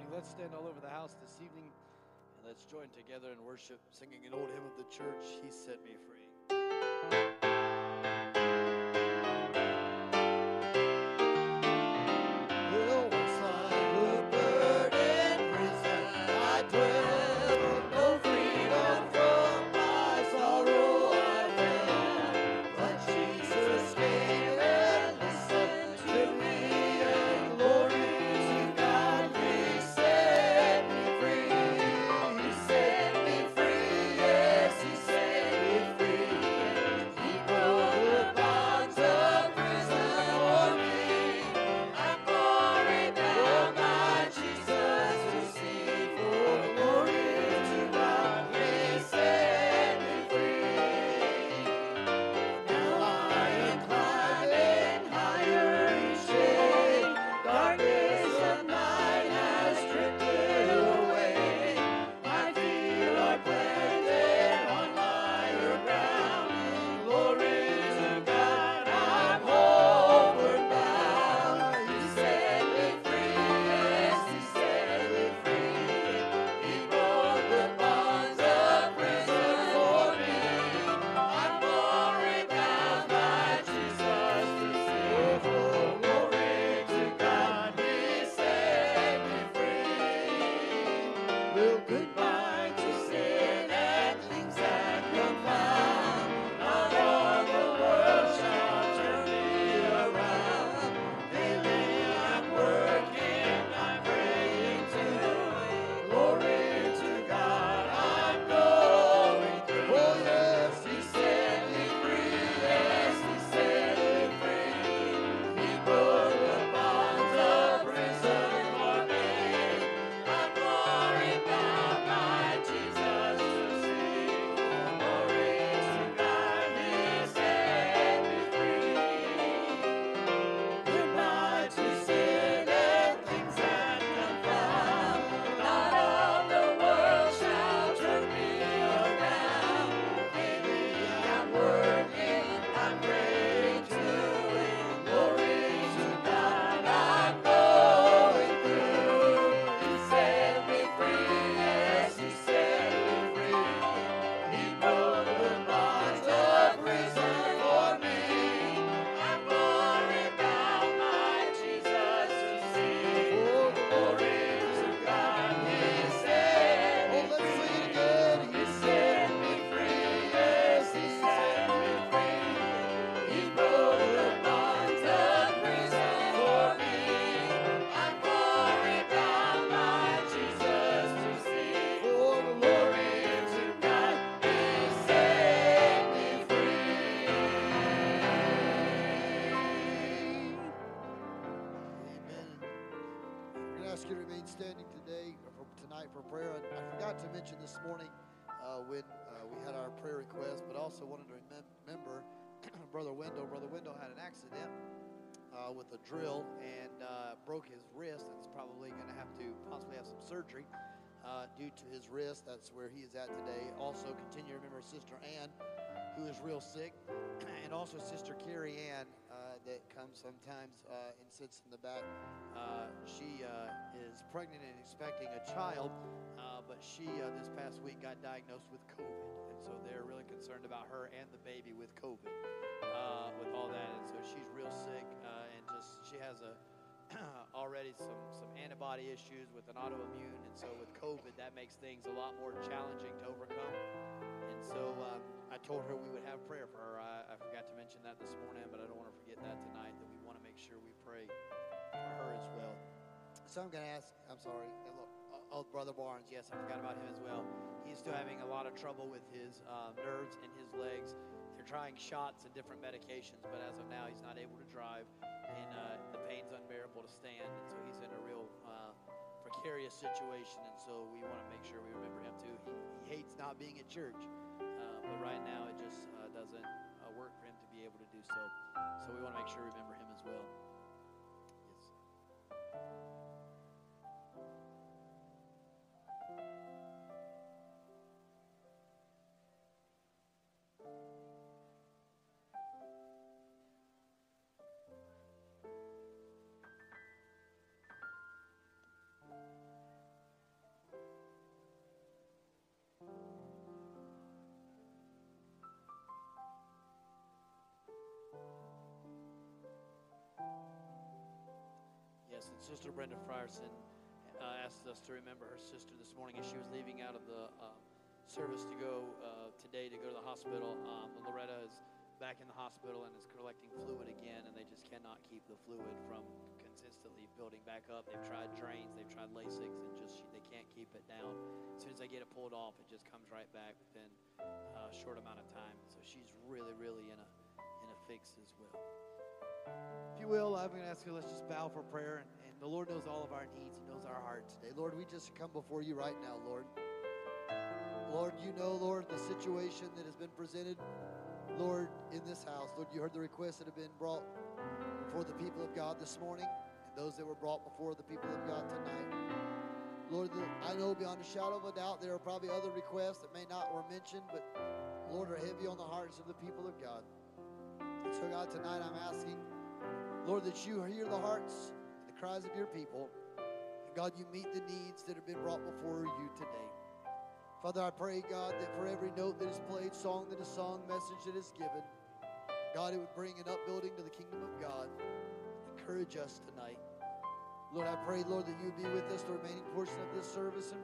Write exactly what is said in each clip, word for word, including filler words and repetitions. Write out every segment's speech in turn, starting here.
evening. Let's stand all over the house this evening, and let's join together in worship, singing an old hymn of the church, He Set Me Free. This morning uh, when uh, we had our prayer request, but also wanted to remember Brother Wendell. Brother Wendell had an accident uh, with a drill and uh, broke his wrist. It's probably going to have to possibly have some surgery uh, due to his wrist. That's where he is at today. Also, continue to remember Sister Ann, who is real sick, and also Sister Carrie Ann uh, that comes sometimes uh, and sits in the back. Uh, she uh, is pregnant and expecting a child. But she, uh, this past week, got diagnosed with COVID, and so they're really concerned about her and the baby with COVID, uh, with all that, and so she's real sick, uh, and just, she has a already some, some antibody issues with an autoimmune, and so with COVID, that makes things a lot more challenging to overcome, and so um, I told her we would have prayer for her. I, I forgot to mention that this morning, but I don't want to forget that tonight, that we want to make sure we pray for her as well. So I'm going to ask, I'm sorry, hello. Oh, Brother Barnes, yes, I forgot about him as well. He's still having a lot of trouble with his uh, nerves and his legs. They're trying shots and different medications, but as of now, he's not able to drive, and uh, the pain's unbearable to stand, and so he's in a real uh, precarious situation, and so we want to make sure we remember him, too. He, he hates not being at church, uh, but right now, it just uh, doesn't uh, work for him to be able to do so, so we want to make sure we remember him as well. Yes, and Sister Brenda Frierson uh, asked us to remember her sister this morning as she was leaving out of the uh, service to go uh, today to go to the hospital. Um, Loretta is back in the hospital and is collecting fluid again, and they just cannot keep the fluid from consistently building back up. They've tried drains, they've tried Lasix, and just they can't keep it down. As soon as they get it pulled off, it just comes right back within a short amount of time. So she's really, really in a in a fix as well. If you will, I'm going to ask you, let's just bow for prayer, and, and the Lord knows all of our needs. He knows our hearts today. Lord, we just come before you right now, Lord. Lord, you know, Lord, the situation that has been presented, Lord, in this house. Lord, you heard the requests that have been brought before the people of God this morning and those that were brought before the people of God tonight. Lord, I know beyond a shadow of a doubt there are probably other requests that may not were mentioned, but, Lord, are heavy on the hearts of the people of God. And so, God, tonight I'm asking, Lord, that you hear the hearts and the cries of your people. And, God, you meet the needs that have been brought before you today. Father, I pray, God, that for every note that is played, song that is sung, message that is given, God, it would bring an upbuilding to the kingdom of God. Encourage us tonight. Lord, I pray, Lord, that you would be with us the remaining portion of this service and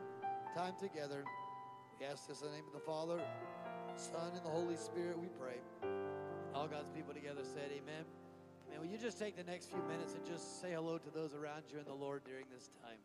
time together. We ask this in the name of the Father, Son, and the Holy Spirit, we pray. All God's people together said amen. Amen. Will you just take the next few minutes and just say hello to those around you and the Lord during this time?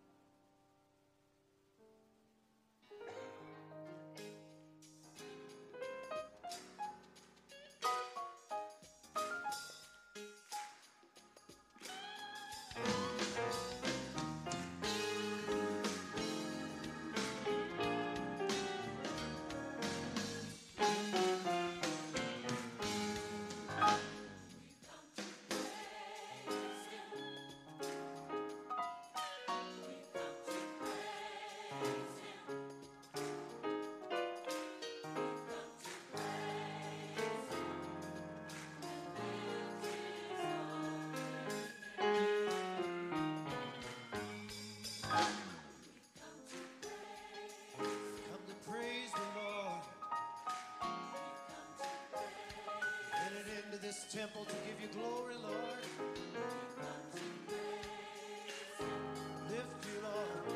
Temple to give you glory, Lord. Lift you, Lord.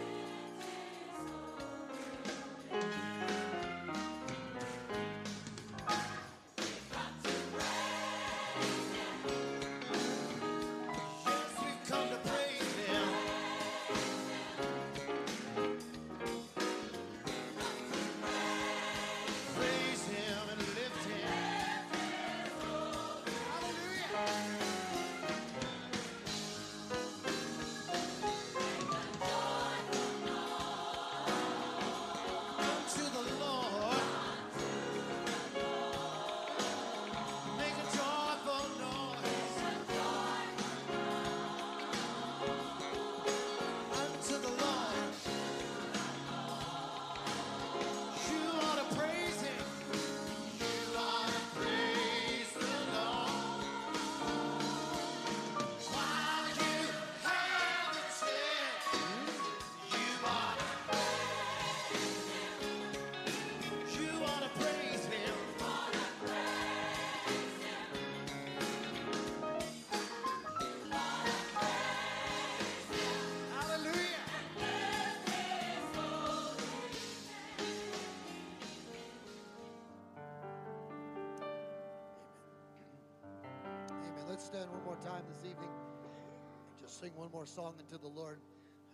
We come to praise Him. Yes, we've come to praise Him. We come to praise Him. Praise Him and lift Him. Sing one more song unto the Lord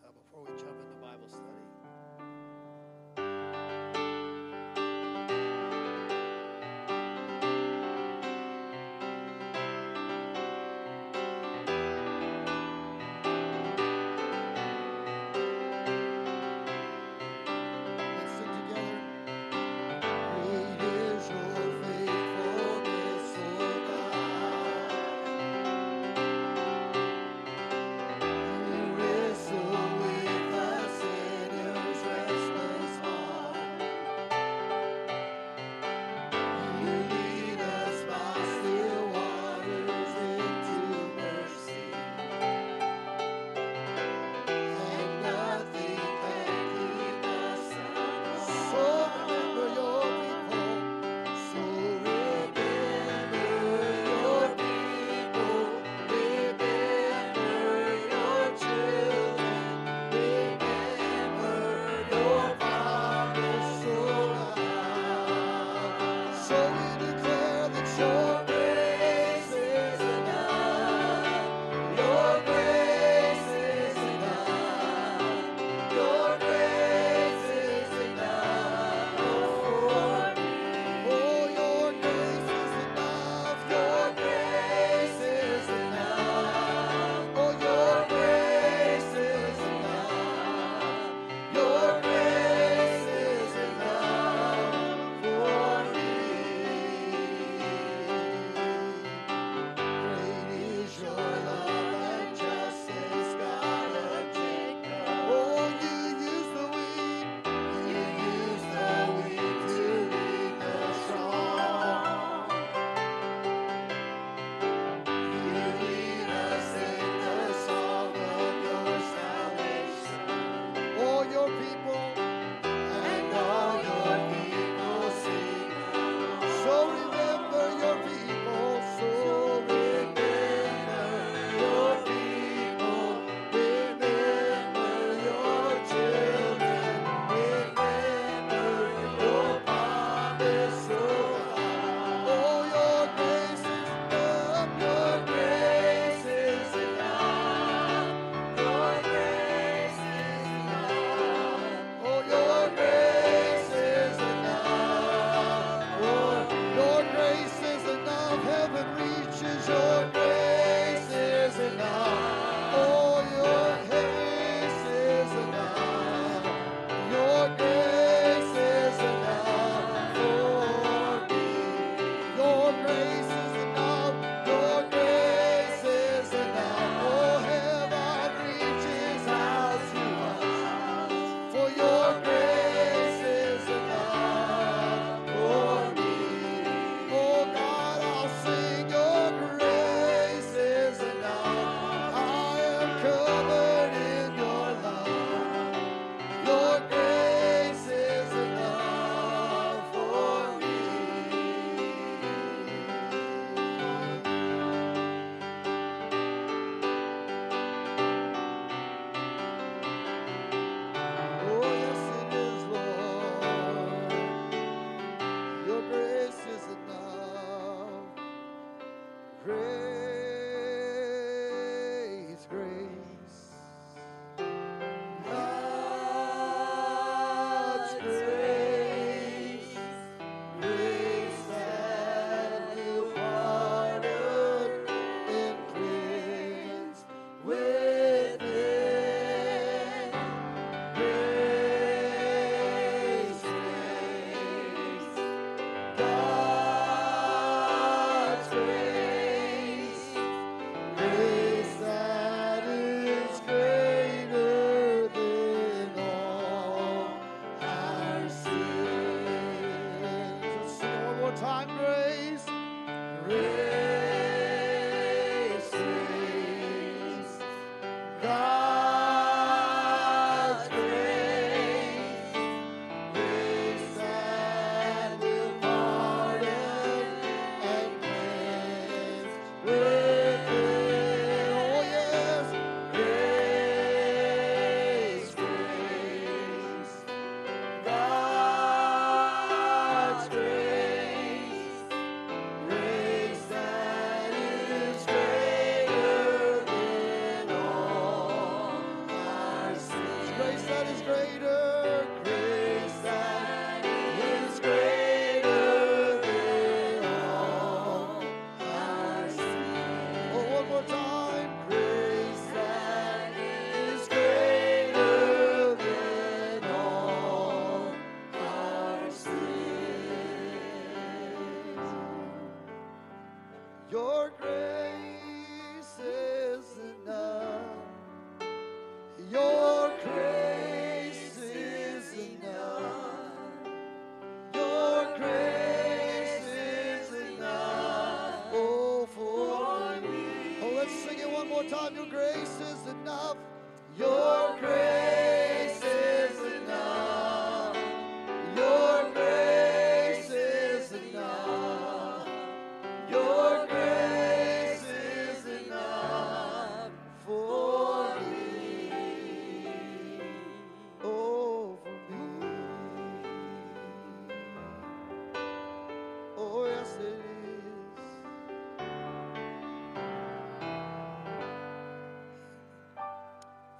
uh, before we jump into Bible study.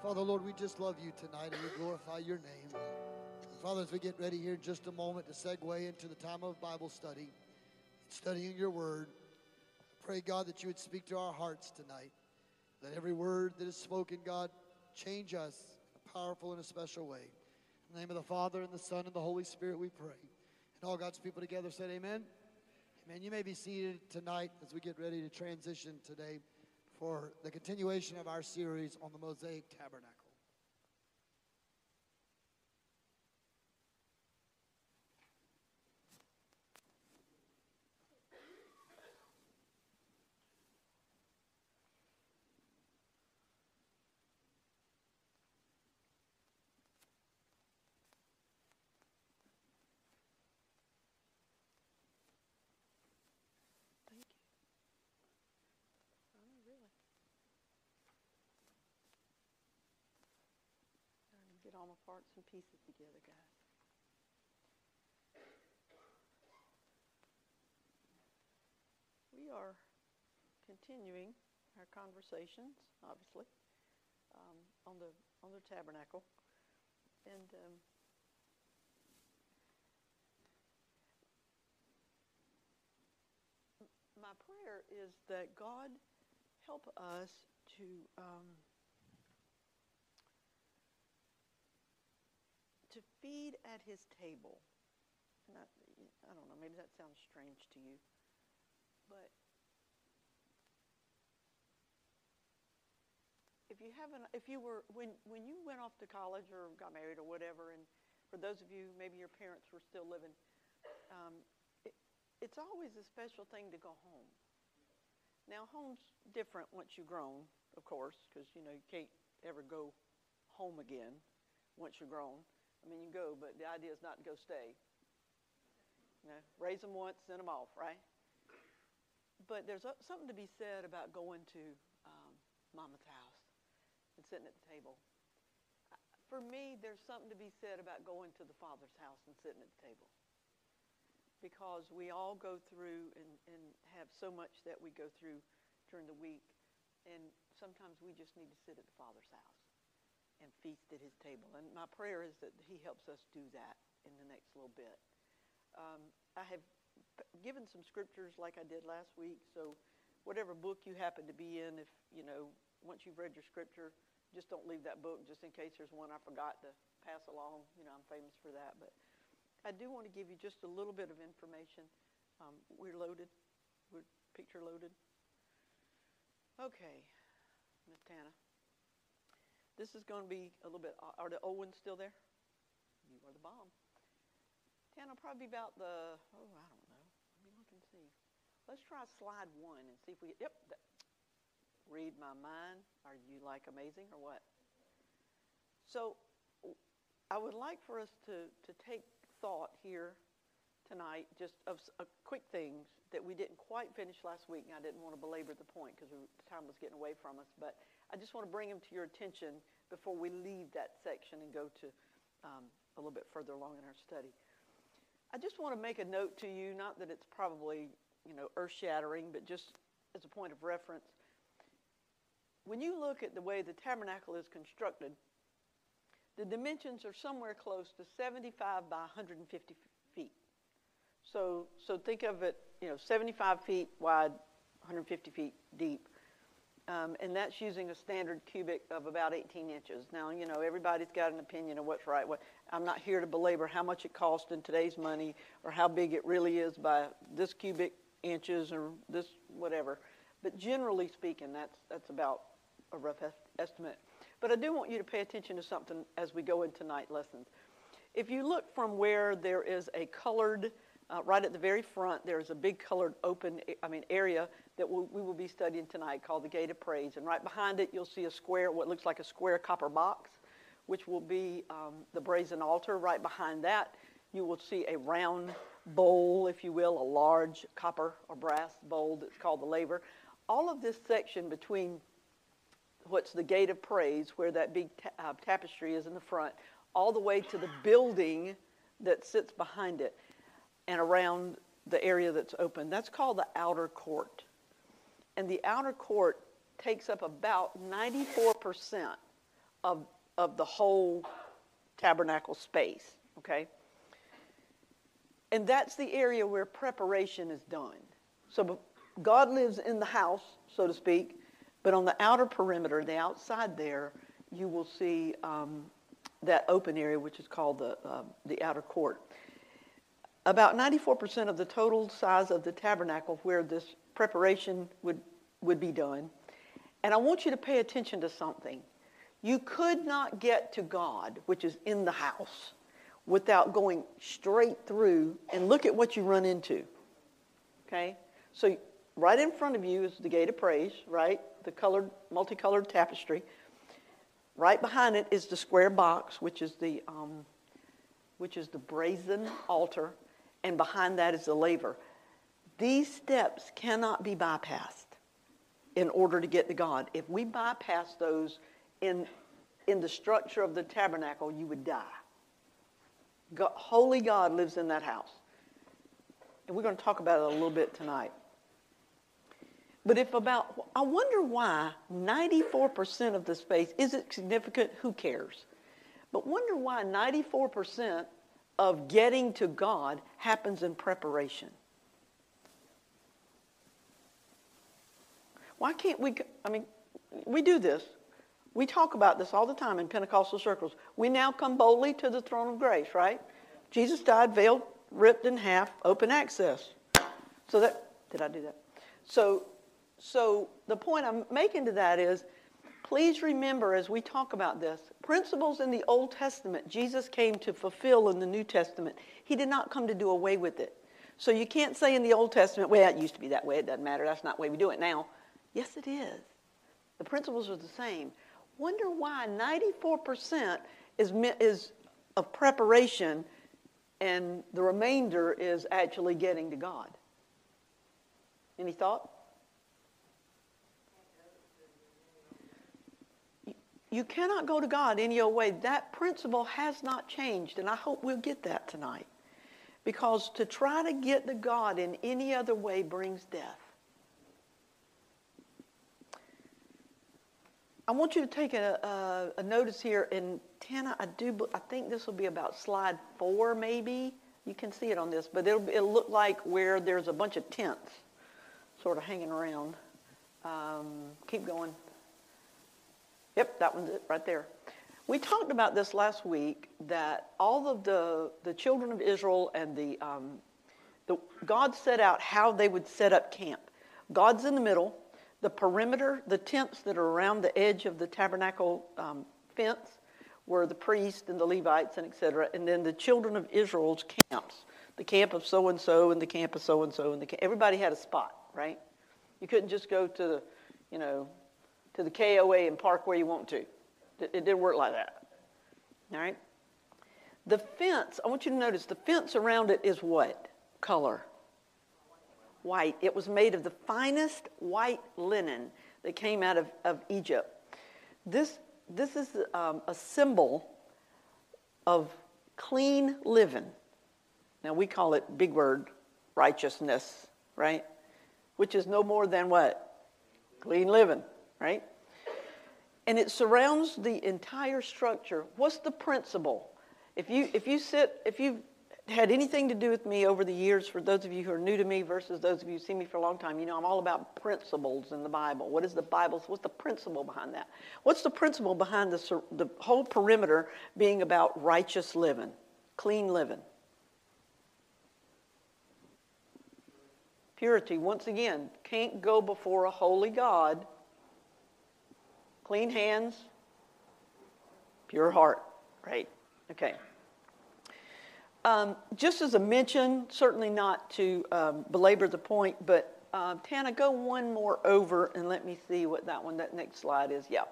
Father, Lord, we just love you tonight and we glorify your name. And Father, as we get ready here in just a moment to segue into the time of Bible study, studying your word, I pray, God, that you would speak to our hearts tonight. Let every word that is spoken, God, change us in a powerful and a special way. In the name of the Father, and the Son, and the Holy Spirit, we pray. And all God's people together said amen. Amen. You may be seated tonight as we get ready to transition today for the continuation of our series on the Mosaic Tabernacle. All my parts and pieces together, guys. We are continuing our conversations, obviously, um, on the on the tabernacle, and um, my prayer is that God help us to. Um, to feed at his table. And I, I don't know, maybe that sounds strange to you, but if you haven't, if you were, when, when you went off to college or got married or whatever, and for those of you, maybe your parents were still living, um, it, it's always a special thing to go home. Now, home's different once you've grown, of course, because, you know, you can't ever go home again once you're grown. I mean, you go, but the idea is not to go stay. You know, raise them once, send them off, right? But there's something to be said about going to um, Mama's house and sitting at the table. For me, there's something to be said about going to the Father's house and sitting at the table, because we all go through and, and have so much that we go through during the week, and sometimes we just need to sit at the Father's house and feast at his table. And my prayer is that he helps us do that in the next little bit. Um, I have given some scriptures like I did last week, so whatever book you happen to be in, if, you know, once you've read your scripture, just don't leave that book just in case there's one I forgot to pass along. You know, I'm famous for that. But I do want to give you just a little bit of information. Um, we're loaded. We're picture loaded. Okay, Miss Tana. This is going to be a little bit, are the old ones still there? You are the bomb. Tana, probably about the, oh, I don't know. Let me look and see. Let's try slide one and see if we, yep. That, read my mind. Are you like amazing or what? So I would like for us to, to take thought here tonight just of uh, quick things that we didn't quite finish last week, and I didn't want to belabor the point because the time was getting away from us, but I just want to bring them to your attention before we leave that section and go to um, a little bit further along in our study. I just want to make a note to you, not that it's probably, you know, earth-shattering, but just as a point of reference. When you look at the way the tabernacle is constructed, The dimensions are somewhere close to seventy-five by one hundred fifty feet. So, so think of it, you know, seventy-five feet wide, one hundred fifty feet deep. Um, and that's using a standard cubic of about eighteen inches. Now, you know, everybody's got an opinion of what's right. What, I'm not here to belabor how much it costs in today's money or how big it really is by this cubic inches or this whatever. But generally speaking, that's, that's about a rough est- estimate. But I do want you to pay attention to something as we go into night lessons. If you look from where there is a colored, uh, right at the very front, there is a big colored open, I mean, area that we'll, we will be studying tonight called the Gate of Praise. And right behind it, you'll see a square, what looks like a square copper box, which will be um, the brazen altar. Right behind that, you will see a round bowl, if you will, a large copper or brass bowl that's called the laver. All of this section between what's the Gate of Praise, where that big ta- uh, tapestry is in the front, all the way to the building that sits behind it and around the area that's open. That's called the outer court. And the outer court takes up about ninety-four percent of, of the whole tabernacle space, okay? And that's the area where preparation is done. So God lives in the house, so to speak, but on the outer perimeter, the outside there, you will see um, that open area, which is called the uh, the outer court. About ninety-four percent of the total size of the tabernacle where this preparation would, would be done. And I want you to pay attention to something. You could not get to God, which is in the house, without going straight through and look at what you run into, okay? So right in front of you is the Gate of Praise, right? The colored, multicolored tapestry. Right behind it is the square box, which is the, um, which is the brazen altar, and behind that is the laver. These steps cannot be bypassed in order to get to God. If we bypass those in, in the structure of the tabernacle, you would die. God, holy God lives in that house. And we're going to talk about it a little bit tonight. But if about, I wonder why ninety-four percent of the space, is it significant? Who cares? But wonder why ninety-four percent of getting to God happens in preparation. Why can't we, I mean, we do this. We talk about this all the time in Pentecostal circles. We now come boldly to the throne of grace, right? Jesus died, veiled, ripped in half, open access. So that, did I do that? So, so the point I'm making to that is, please remember as we talk about this, principles in the Old Testament, Jesus came to fulfill in the New Testament. He did not come to do away with it. So you can't say in the Old Testament, well, it used to be that way, it doesn't matter, that's not the way we do it now. Yes, it is. The principles are the same. Wonder why ninety-four percent is is of preparation and the remainder is actually getting to God. Any thought? You, you cannot go to God any other way. That principle has not changed, and I hope we'll get that tonight. Because to try to get to God in any other way brings death. I want you to take a, a, a notice here in Tana. I do. I think this will be about slide four, maybe. You can see it on this, but it'll, it'll look like where there's a bunch of tents sort of hanging around. Um, keep going. Yep, that one's it right there. We talked about this last week, that all of the, the children of Israel and the, um, the God set out how they would set up camp. God's in the middle. The perimeter, the tents that are around the edge of the tabernacle um, fence were the priests and the Levites and et cetera. And then the children of Israel's camps, the camp of so-and-so and the camp of so-and-so. and the camp. Everybody had a spot, right? You couldn't just go to the, you know, to the K O A and park where you want to. It, it didn't work like that, all right? The fence, I want you to notice, the fence around it is what color? White. It was made of the finest white linen that came out of, of Egypt. This this is um, a symbol of clean living. Now we call it, big word, righteousness, right? Which is no more than what? Clean living, right? and it surrounds the entire structure. What's the principle? If you if you sit if you've had anything to do with me over the years, for those of you who are new to me versus those of you who've seen me for a long time, you know I'm all about principles in the Bible. What is the Bible? What's the principle behind that? What's the principle behind the the whole perimeter being about righteous living, clean living? Purity, once again, can't go before a holy God. Clean hands, pure heart, right? Okay. Um, just as a mention, certainly not to um, belabor the point, but um, Tana, go one more over and let me see what that one, that next slide is. Yeah.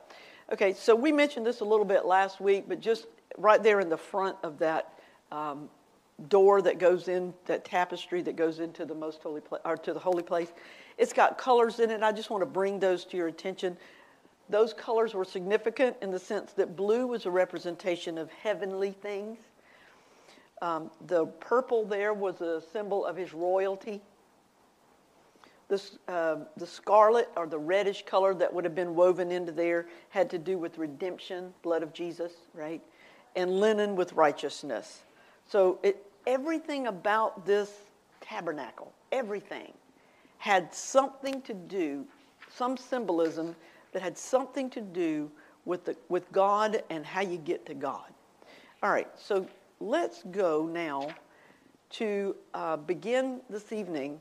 Okay, so we mentioned this a little bit last week, but just right there in the front of that um door that goes in, that tapestry that goes into the most holy place, or to the holy place. It's got colors in it. I just want to bring those to your attention. Those colors were significant in the sense that blue was a representation of heavenly things. Um, the purple there was a symbol of his royalty. This, uh, the scarlet or the reddish color that would have been woven into there had to do with redemption, blood of Jesus, right? And linen with righteousness. So it, everything about this tabernacle, everything, had something to do, some symbolism that had something to do with the, with God and how you get to God. All right, so let's go now to uh, begin this evening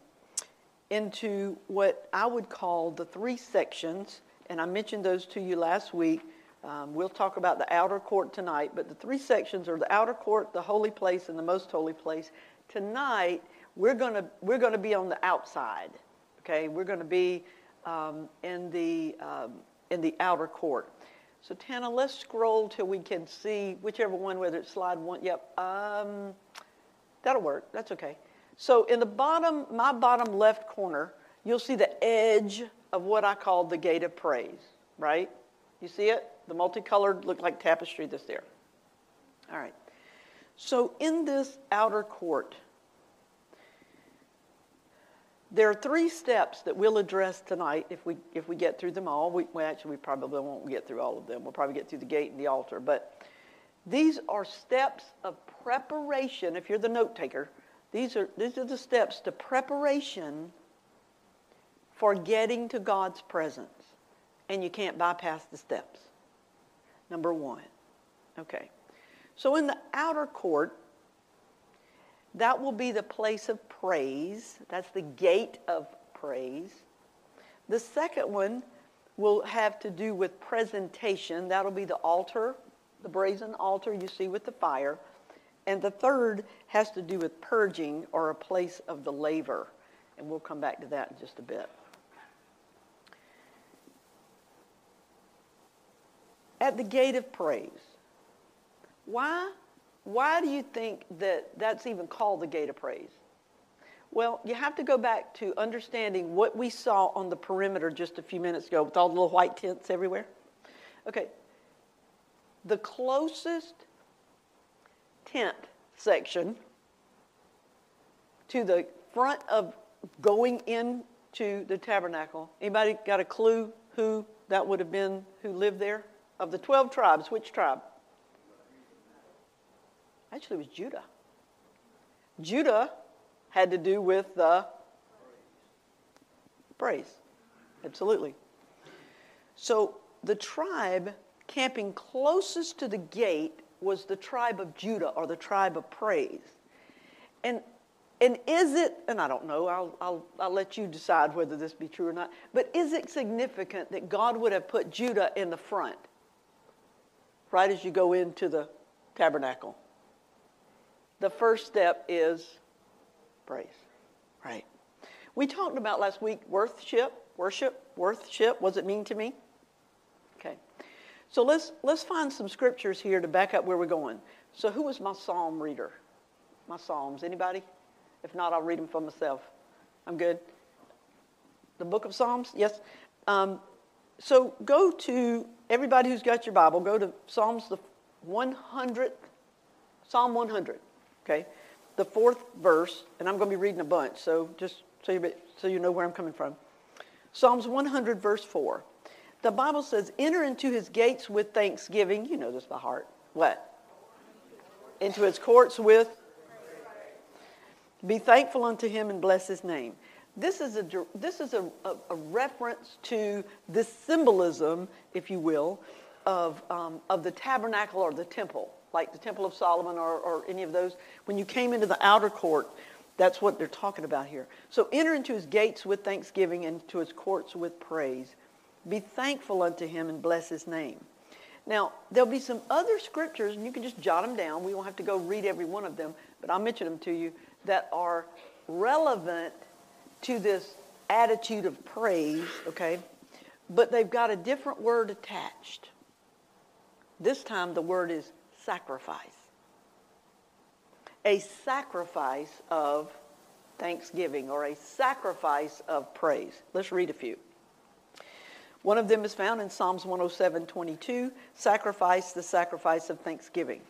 into what I would call the three sections, and I mentioned those to you last week. Um, we'll talk about the outer court tonight, but the three sections are the outer court, the holy place, and the most holy place. Tonight, we're gonna we're gonna be on the outside. Okay, we're gonna be um, in the um, in the outer court. So Tana, let's scroll till we can see whichever one, whether it's slide one. Yep, um, that'll work. That's okay. So in the bottom, my bottom left corner, you'll see the edge of what I call the gate of praise. Right? You see it? The multicolored looked like tapestry that's there. All right. So in this outer court, there are three steps that we'll address tonight if we if we get through them all. We, well, actually, we probably won't get through all of them. We'll probably get through the gate and the altar. But these are steps of preparation. If you're the note taker, these are these are the steps to preparation for getting to God's presence. And you can't bypass the steps. Number one. Okay. So in the outer court, that will be the place of praise. That's the gate of praise. The second one will have to do with presentation. That'll be the altar, the brazen altar you see with the fire. And the third has to do with purging, or a place of the laver. And we'll come back to that in just a bit. At the gate of praise. Why? Why do you think that that's even called the gate of praise? Well, you have to go back to understanding what we saw on the perimeter just a few minutes ago with all the little white tents everywhere. Okay. The closest tent section to the front of going into the tabernacle. Anybody got a clue who that would have been, who lived there? Of the twelve tribes, which tribe? Actually, it was Judah. Judah had to do with the praise. Absolutely. So the tribe camping closest to the gate was the tribe of Judah, or the tribe of praise. And and is it, and I don't know, I'll, I'll, I'll let you decide whether this be true or not, but is it significant that God would have put Judah in the front? Right as you go into the tabernacle. The first step is praise, right? We talked about last week worship, worship, worship. What does it mean to me? Okay, so let's let's find some scriptures here to back up where we're going. So who was my psalm reader? My psalms, anybody? If not, I'll read them for myself. I'm good. The book of Psalms, yes. Um, so go to, everybody who's got your Bible, go to Psalms, the one hundredth, Psalm one hundred, okay? The fourth verse, and I'm going to be reading a bunch, so just so you, so you know where I'm coming from. Psalms one hundred, verse four. The Bible says, enter into his gates with thanksgiving. You know this by heart. What? Into his courts with? Be thankful unto him and bless his name. This is a this is a, a, a reference to this symbolism, if you will, of um, of the tabernacle or the temple, like the Temple of Solomon or, or any of those. When you came into the outer court, that's what they're talking about here. So enter into his gates with thanksgiving and to his courts with praise. Be thankful unto him and bless his name. Now, there'll be some other scriptures, and you can just jot them down. We won't have to go read every one of them, but I'll mention them to you, that are relevant to this attitude of praise, okay? But they've got a different word attached. This time the word is sacrifice. A sacrifice of thanksgiving or a sacrifice of praise. Let's read a few. One of them is found in Psalms one oh seven, twenty-two, sacrifice, the sacrifice of thanksgiving.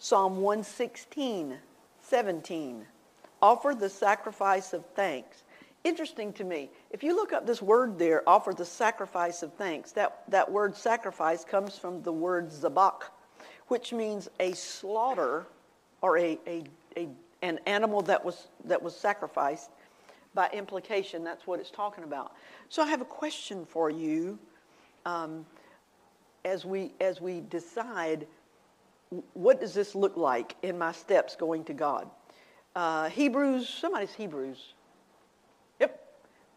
Psalm one sixteen, seventeen, offer the sacrifice of thanks. Interesting to me, if you look up this word there, offer the sacrifice of thanks, that, that word sacrifice comes from the word zabak, which means a slaughter or a, a, a an animal that was that was sacrificed. By implication, that's what it's talking about. So I have a question for you um, as we as we decide, what does this look like in my steps going to God? Uh, Hebrews, somebody's Hebrews. Yep.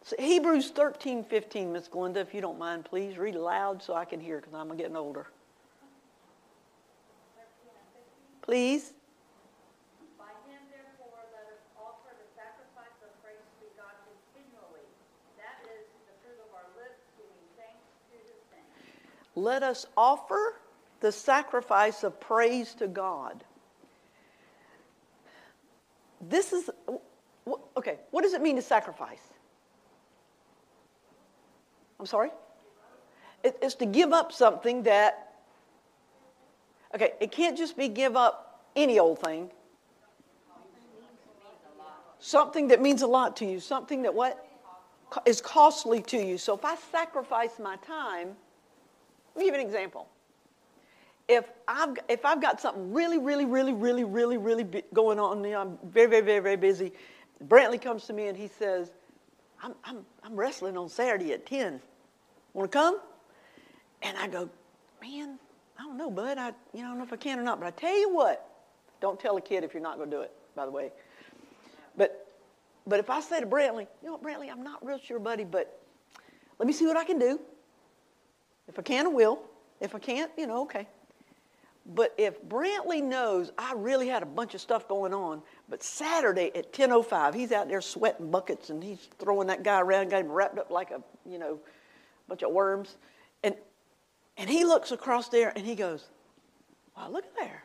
So Hebrews thirteen fifteen, Miss Glenda, if you don't mind, please read aloud so I can hear because I'm getting older. Please. Let us offer the sacrifice of praise to God. This is, okay, what does it mean to sacrifice? I'm sorry? It, it's to give up something that, okay, it can't just be give up any old thing. Something that means a lot to you, something that what? Is costly to you. So if I sacrifice my time, let me give you an example. If I've, if I've got something really, really, really, really, really, really b- going on, you know, I'm very, very, very, very busy. Brantley comes to me and he says, I'm, I'm, I'm wrestling on Saturday at ten. Want to come? And I go, man, I don't know, bud. I, you know, I don't know if I can or not, but I tell you what. Don't tell a kid if you're not going to do it, by the way. But, but if I say to Brantley, you know what, Brantley, I'm not real sure, buddy, but let me see what I can do. If I can, I will. If I can't, you know, okay. But if Brantley knows I really had a bunch of stuff going on, but Saturday at ten oh five, he's out there sweating buckets and he's throwing that guy around, got him wrapped up like a, you know, bunch of worms. And and he looks across there and he goes, wow, look there.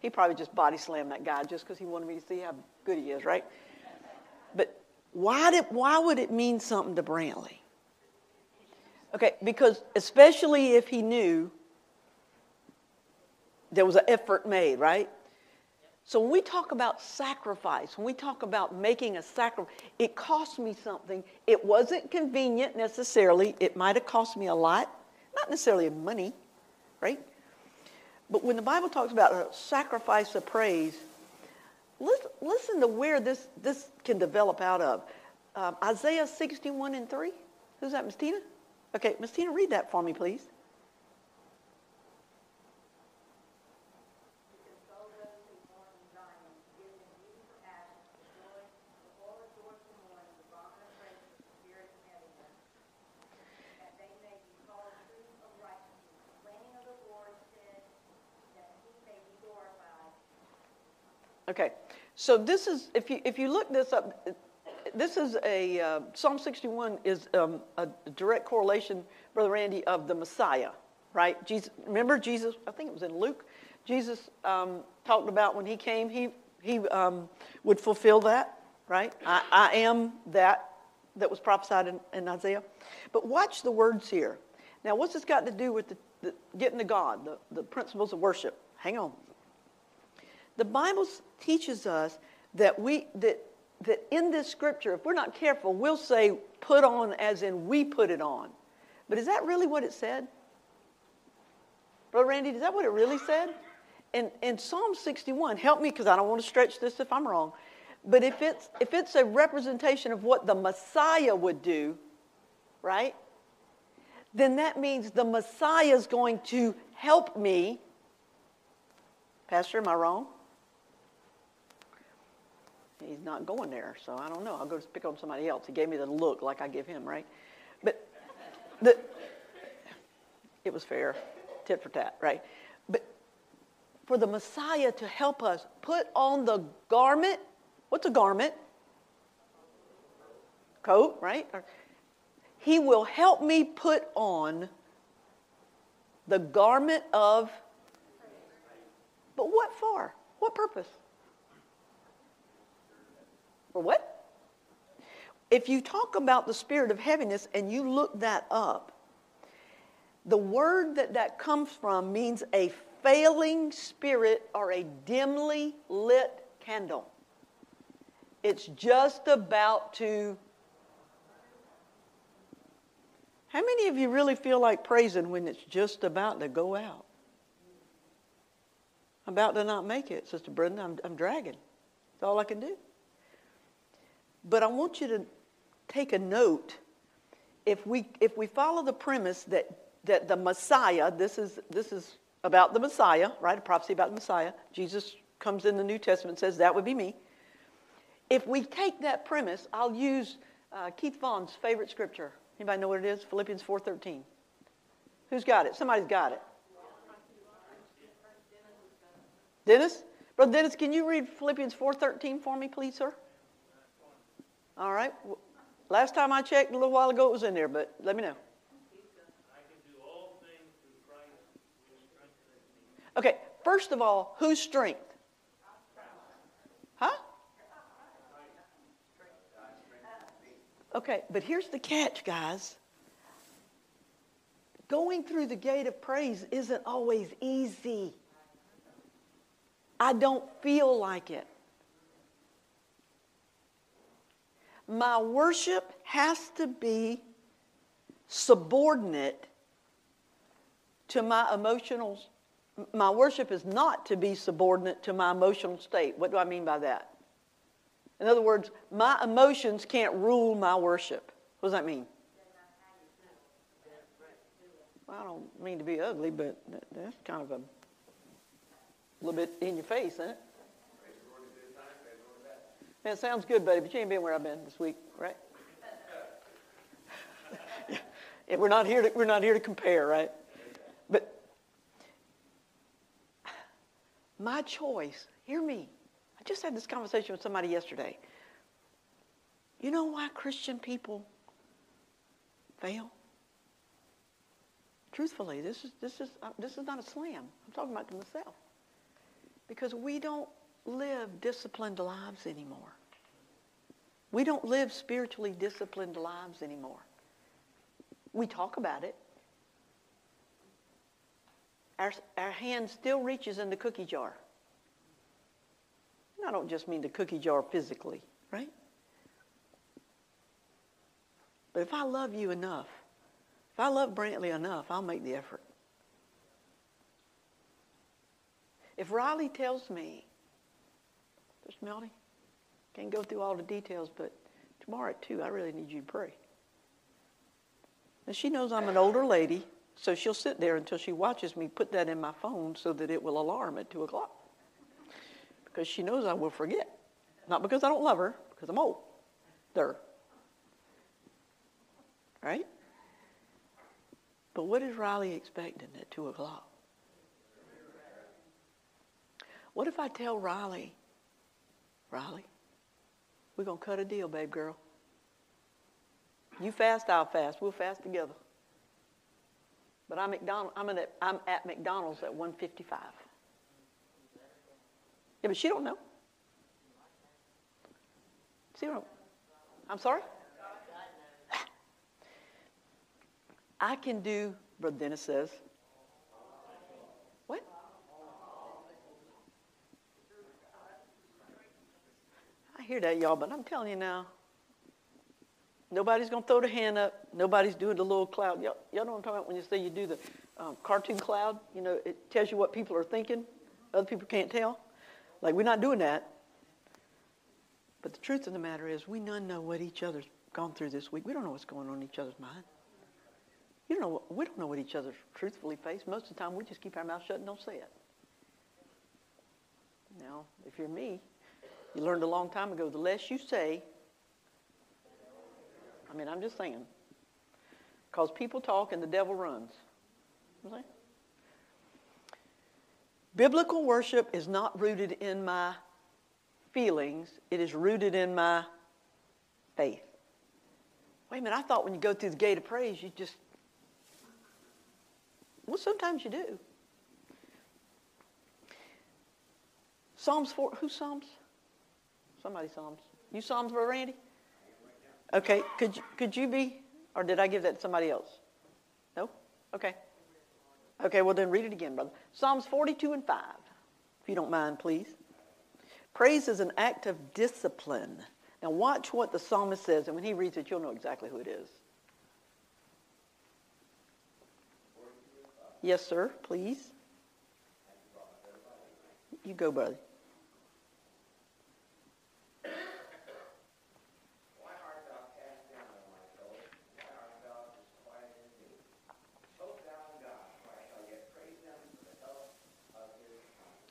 He probably just body slammed that guy just because he wanted me to see how good he is, right? But why did why would it mean something to Brantley? Okay, because especially if he knew there was an effort made, right? So when we talk about sacrifice, when we talk about making a sacrifice, it cost me something. It wasn't convenient necessarily. It might have cost me a lot, not necessarily money, right? But when the Bible talks about a sacrifice of praise, listen to where this, this can develop out of. Um, Isaiah sixty-one and three. Who's that, Miss Tina? Okay, Miss Tina, read that for me, please. Okay, so this is, if you if you look this up, this is a, uh, Psalm sixty-one is um, a direct correlation, Brother Randy, of the Messiah, right? Jesus, remember Jesus, I think it was in Luke, Jesus um, talked about when he came, he he um, would fulfill that, right? I, I am that that was prophesied in, in Isaiah. But watch the words here. Now, what's this got to do with the, the getting to God, the, the principles of worship? Hang on. The Bible teaches us that we, that, that in this scripture, if we're not careful, we'll say put on as in we put it on. But is that really what it said? Brother Randy, is that what it really said? And and Psalm sixty-one, help me because I don't want to stretch this if I'm wrong. But if it's if it's a representation of what the Messiah would do, right? Then that means the Messiah is going to help me. Pastor, am I wrong? He's not going there, so I don't know. I'll go to pick on somebody else. He gave me the look like I give him, right? But the it was fair, tit for tat, right? But for the Messiah to help us, put on the garment. What's a garment? Coat, right? He will help me put on the garment of, but what for? What purpose? For what? If you talk about the spirit of heaviness and you look that up, the word that that comes from means a failing spirit or a dimly lit candle. It's just about to. How many of you really feel like praising when it's just about to go out? I'm about to not make it, Sister Brenda. I'm, I'm dragging. That's all I can do. But I want you to take a note. If we if we follow the premise that, that the Messiah, this is this is about the Messiah, right? A prophecy about the Messiah. Jesus comes in the New Testament and says, that would be me. If we take that premise, I'll use uh, Keith Vaughn's favorite scripture. Anybody know what it is? Philippians four thirteen. Who's got it? Somebody's got it. Dennis? Brother Dennis, can you read Philippians four thirteen for me, please, sir? All right. Last time I checked, a little while ago, it was in there, but let me know. I can do all things through Christ who strengthens me. Okay. First of all, whose strength? Huh? Okay, but here's the catch, guys. Going through the gate of praise isn't always easy. I don't feel like it. My worship has to be subordinate to my emotional. My worship is not to be subordinate to my emotional state. What do I mean by that? In other words, my emotions can't rule my worship. What does that mean? Well, I don't mean to be ugly, but that, that's kind of a little bit in your face, isn't it? Man, it sounds good, buddy, but you ain't been where I've been this week, right? Yeah, we're not here to we're not here to compare, right? But my choice, hear me. I just had this conversation with somebody yesterday. You know why Christian people fail? Truthfully, this is this is uh, this is not a slam. I'm talking about to myself. Because we don't live disciplined lives anymore. We don't live spiritually disciplined lives anymore. We talk about it. Our our hand still reaches in the cookie jar. I don't just mean the cookie jar physically, right? But if I love you enough, if I love Brantley enough, I'll make the effort. If Riley tells me, there's Melody, can't go through all the details, but tomorrow at two, I really need you to pray. And she knows I'm an older lady, so she'll sit there until she watches me put that in my phone so that it will alarm at two o'clock. Because she knows I will forget. Not because I don't love her, because I'm old. There. Right? But what is Riley expecting at two o'clock? What if I tell Riley, Riley, we're going to cut a deal, babe girl. You fast, I'll fast. We'll fast together. But I'm, McDonald, I'm, at, I'm at McDonald's at one fifty-five. Yeah, but she don't know. She don't. I'm sorry? I can do, Brother Dennis says. What? I hear that, y'all, but I'm telling you now, Nobody's going to throw the hand up. Nobody's doing the little cloud. Y'all, y'all know what I'm talking about when you say you do the um, cartoon cloud. You know, it tells you what people are thinking. Other people can't tell. Like, we're not doing that. But the truth of the matter is, we none know what each other's gone through this week. We don't know what's going on in each other's mind. You don't know, we don't know what each other truthfully face. Most of the time, we just keep our mouth shut and don't say it. Now, if you're me, you learned a long time ago, the less you say, I mean, I'm just saying, because people talk and the devil runs. You know what I'm saying? Biblical worship is not rooted in my feelings. It is rooted in my faith. Wait a minute, I thought when you go through the gate of praise, you just, well, sometimes you do. Psalms four, who's Psalms? Somebody Psalms. You Psalms for Randy? Okay, could you, could you be, or did I give that to somebody else? No? Okay. Okay, well then read it again, brother. Psalms forty-two and five, if you don't mind, please. Praise is an act of discipline. Now watch what the psalmist says, and when he reads it, you'll know exactly who it is. Yes, sir, please. You go, brother.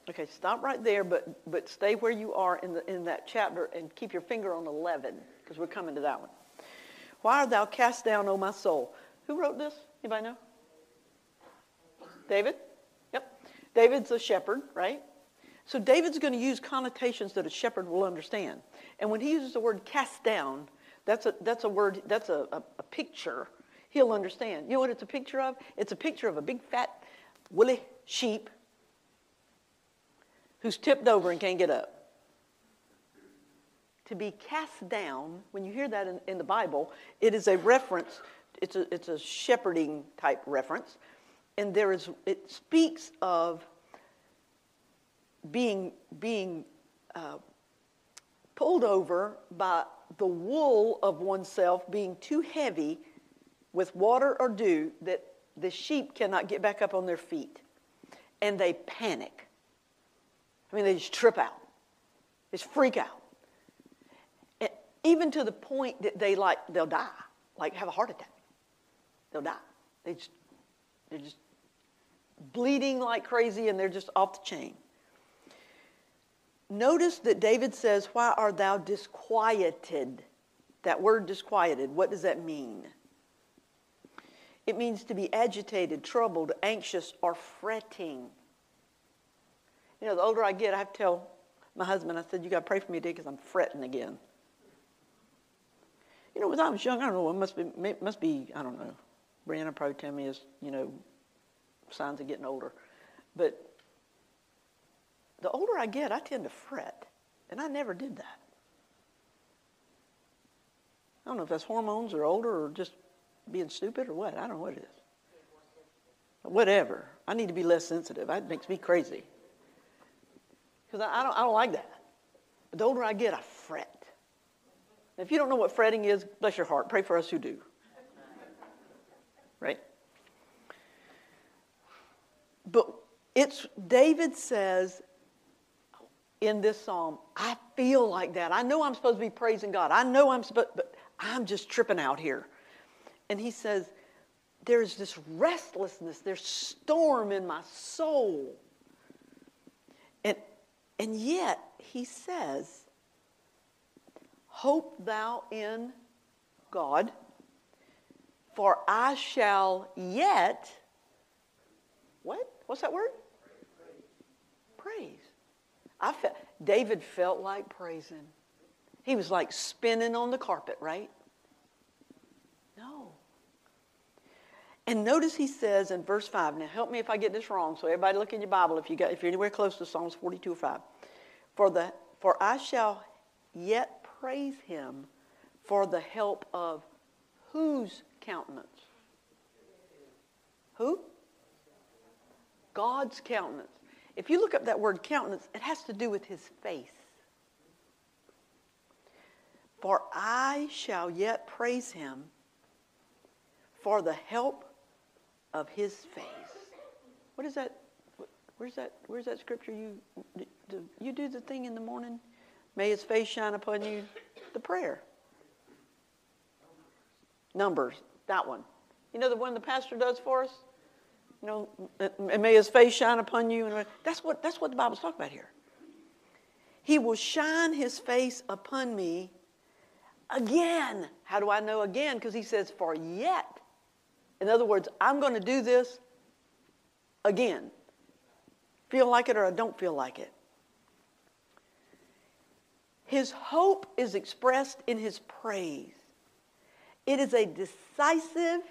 Okay, stop right there, but but stay where you are in the in that chapter and keep your finger on eleven, because we're coming to that one. Why art thou cast down, O my soul? Who wrote this? Anybody know? David? Yep. David's a shepherd, right? So David's going to use connotations that a shepherd will understand. And when he uses the word cast down, that's a that's a word, that's a, a, a picture he'll understand. You know what it's a picture of? It's a picture of a big fat woolly sheep who's tipped over and can't get up. To be cast down, when you hear that in, in the Bible, it is a reference, it's a, it's a shepherding type reference, and there is, it speaks of being, being uh, pulled over by the wool of oneself being too heavy with water or dew that the sheep cannot get back up on their feet, and they panic. I mean, they just trip out. They just freak out. And even to the point that they like, they'll die, like have a heart attack. They'll die. They just, they're just bleeding like crazy, and they're just off the chain. Notice that David says, why art thou disquieted? That word disquieted, what does that mean? It means to be agitated, troubled, anxious, or fretting. You know, the older I get, I have to tell my husband, I said, you got to pray for me today because I'm fretting again. You know, when I was young, I don't know, it must be, it must be I don't know. Brianna probably tell me is, you know, signs of getting older. But the older I get, I tend to fret. And I never did that. I don't know if that's hormones or older or just being stupid or what. I don't know what it is. Whatever. I need to be less sensitive. That makes me crazy. Because I don't, I don't like that. But the older I get, I fret. And if you don't know what fretting is, bless your heart. Pray for us who do. Right? But it's, David says in this psalm, I feel like that. I know I'm supposed to be praising God. I know I'm supposed, but I'm just tripping out here. And he says, there's this restlessness, there's storm in my soul. And And yet, he says, hope thou in God, for I shall yet, what? What's that word? Praise. Praise. I felt, David felt like praising. He was like spinning on the carpet, right? No. And notice he says in verse five, now help me if I get this wrong, so everybody look in your Bible if, you got, if you're anywhere close to Psalms forty-two or five. For, the, for I shall yet praise him for the help of whose countenance? Who? God's countenance. If you look up that word countenance, it has to do with his face. For I shall yet praise him for the help of his face. What is that? Where's that? Where's that scripture? You, you do the thing in the morning. May his face shine upon you. The prayer. Numbers. That one. You know the one the pastor does for us. You know, and may his face shine upon you. And that's what that's what the Bible's talking about here. He will shine his face upon me. Again. How do I know again? Because he says, for yet. In other words, I'm going to do this again. Feel like it or I don't feel like it. His hope is expressed in his praise. It is a decisive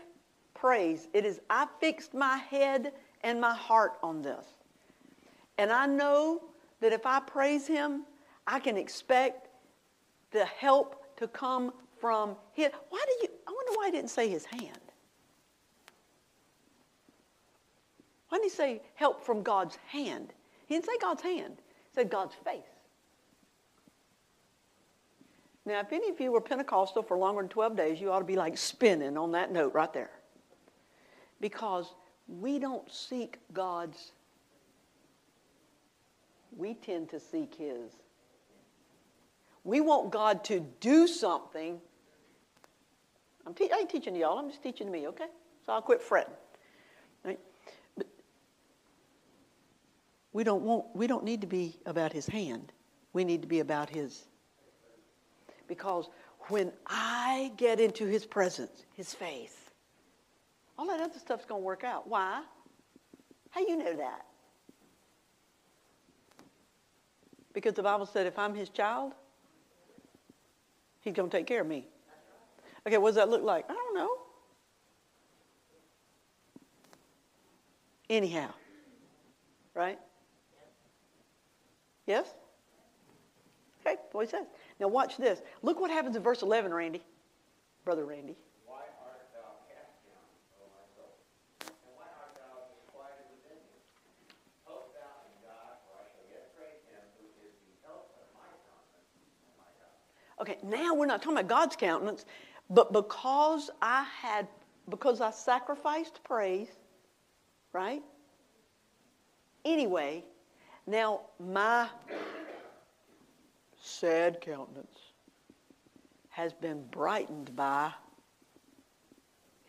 praise. It is, I fixed my head and my heart on this. And I know that if I praise him, I can expect the help to come from his. Why do you, I wonder why he didn't say his hand. Why didn't he say help from God's hand? He didn't say God's hand. He said God's face. Now, if any of you were Pentecostal for longer than twelve days, you ought to be like spinning on that note right there. Because we don't seek God's. We tend to seek his. We want God to do something. I'm te- I ain't teaching y'all. I'm just teaching me, okay? So I'll quit fretting. Right? But we don't want. We don't need to be about his hand. We need to be about his. Because when I get into his presence, his face, all that other stuff's going to work out. Why? How you know that? Because the Bible said if I'm his child, he's going to take care of me. Okay, what does that look like? I don't know. Anyhow, right? Yes? Okay, that's what he says. Now watch this. Look what happens in verse eleven, Randy. Brother Randy. Why art thou cast down, O my soul? And why art thou disquieted within me? Hope thou in God, for I shall yet praise him who is the help of my countenance and my God. Okay, now we're not talking about God's countenance, but because I had, because I sacrificed praise, right? Anyway, now my sad countenance has been brightened by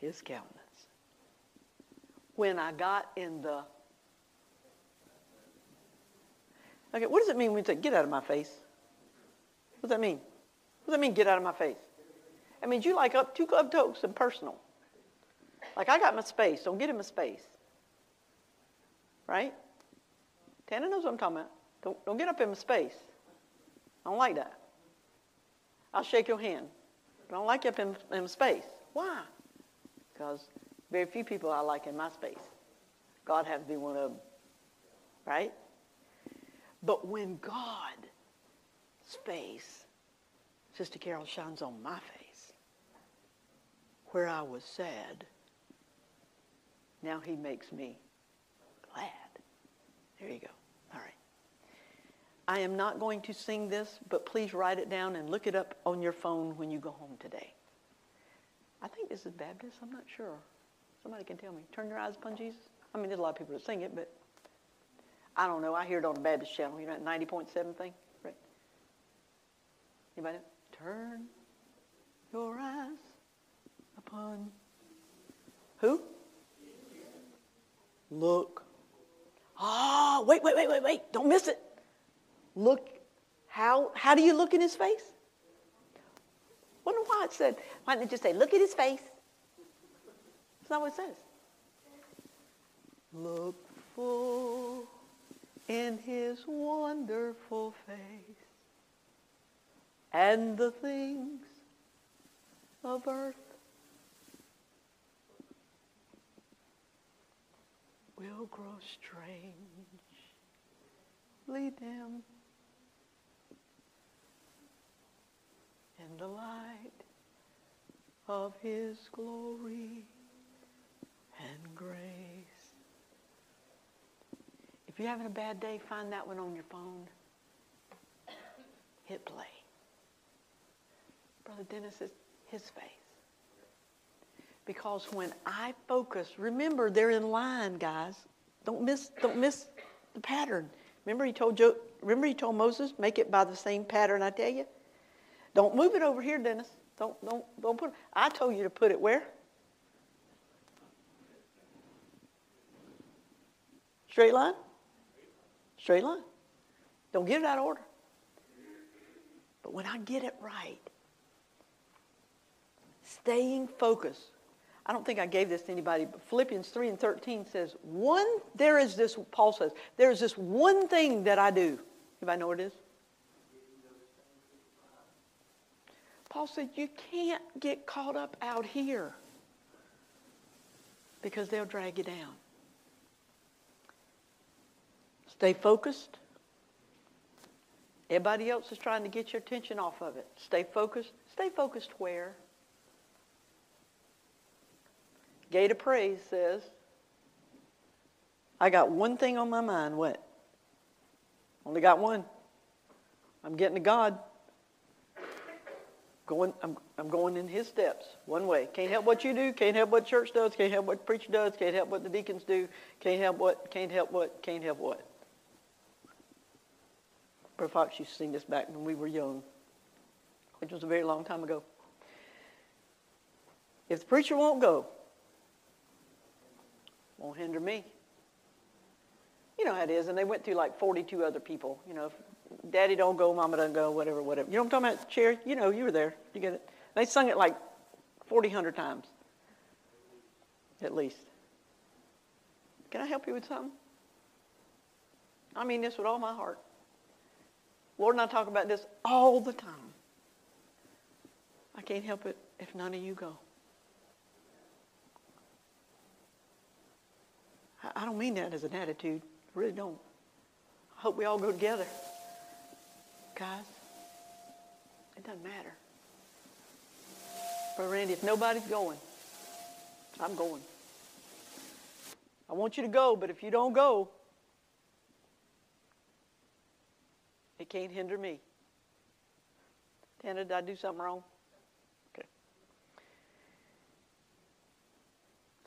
his countenance. When I got in the... Okay, what does it mean when we say, get out of my face? What does that mean? What does that mean, get out of my face? That means you like up two club toes and personal. Like, I got my space. Don't get in my space. Right? Tana knows what I'm talking about. Don't, don't get up in my space. I don't like that. I'll shake your hand. But I don't like you up in, in space. Why? Because very few people I like in my space. God has to be one of them. Right? But when God's face, Sister Carol, shines on my face, where I was sad, now he makes me glad. There you go. All right. I am not going to sing this, but please write it down and look it up on your phone when you go home today. I think this is Baptist. I'm not sure. Somebody can tell me. Turn your eyes upon Jesus. I mean, there's a lot of people that sing it, but I don't know. I hear it on the Baptist channel. You know, that ninety point seven thing, right? Anybody know? Turn your eyes upon who? Look. Ah, oh, wait, wait, wait, wait, wait. Don't miss it. Look, how how do you look in his face? Wonder why it said, why didn't it just say, look at his face? That's not what it says. Look full in his wonderful face, and the things of earth will grow strangely dim in the light of his glory and grace. If you're having a bad day, find that one on your phone. Hit play. Brother Dennis, it's his faith. Because when I focus, remember they're in line, guys. Don't miss, don't miss the pattern. Remember he told Joe, remember he told Moses, make it by the same pattern I tell you. Don't move it over here, Dennis. Don't don't don't put it. I told you to put it where? Straight line? Straight line. Don't get it out of order. But when I get it right, staying focused. I don't think I gave this to anybody, but Philippians three and thirteen says, one, there is this, Paul says, there is this one thing that I do. Anybody know what it is? Paul said, you can't get caught up out here because they'll drag you down. Stay focused. Everybody else is trying to get your attention off of it. Stay focused. Stay focused where? Gate of Praise says, I got one thing on my mind. What? Only got one. I'm getting to God. Going, I'm, I'm going in his steps one way. Can't help what you do. Can't help what church does. Can't help what the preacher does. Can't help what the deacons do. Can't help what, can't help what, can't help what. Brother Fox used to sing this back when we were young, which was a very long time ago. If the preacher won't go, won't hinder me. You know how it is. And they went through like forty-two other people, you know, if, Daddy don't go, Mama don't go, whatever, whatever. You know what I'm talking about? Chair, you know, you were there. You get it? They sung it like forty, a hundred times, at least. Can I help you with something? I mean this with all my heart. Lord and I talk about this all the time. I can't help it if none of you go. I don't mean that as an attitude. I really don't. I hope we all go together. Guys, it doesn't matter. Brother Randy, if nobody's going, I'm going. I want you to go, but if you don't go, it can't hinder me. Tana, did I do something wrong? Okay.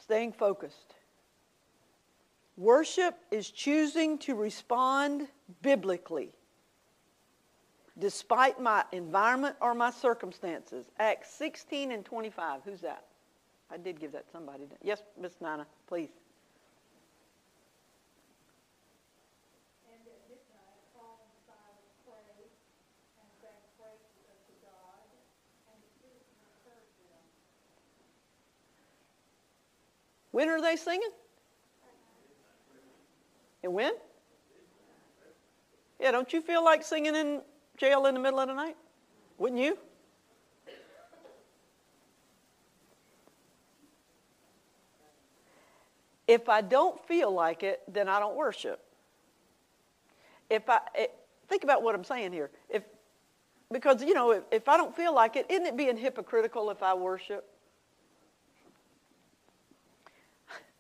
Staying focused. Worship is choosing to respond biblically, despite my environment or my circumstances. Acts sixteen and twenty-five. Who's that? I did give that to somebody. Yes, Miss Nana, please. And at midnight, Paul and Silas prayed and sang praises unto God, and the citizens heard them. When are they singing? And when? Yeah, don't you feel like singing in jail in the middle of the night? Wouldn't you? If I don't feel like it, then I don't worship. If I it, think about what I'm saying here. If because you know, if, if I don't feel like it, isn't it being hypocritical if I worship?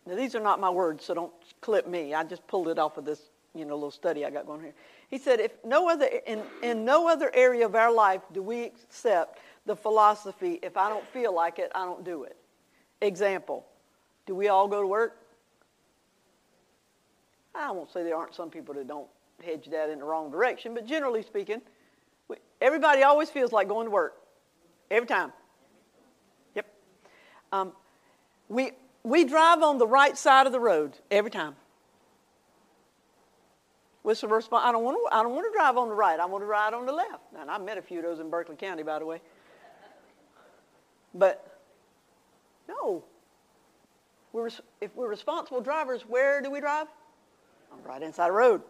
Now these are not my words, so don't clip me. I just pulled it off of this, you know, little study I got going here. He said, if no other in, in no other area of our life do we accept the philosophy, if I don't feel like it, I don't do it. Example, do we all go to work? I won't say there aren't some people that don't hedge that in the wrong direction, but generally speaking, we, everybody always feels like going to work. Every time. Yep. Um, we we drive on the right side of the road every time. What's the response? I don't want to. I don't want to drive on the right. I want to ride on the left. And I met a few of those in Berkeley County, by the way. But no, we're, if we're responsible drivers, where do we drive? On the right-hand side of the road.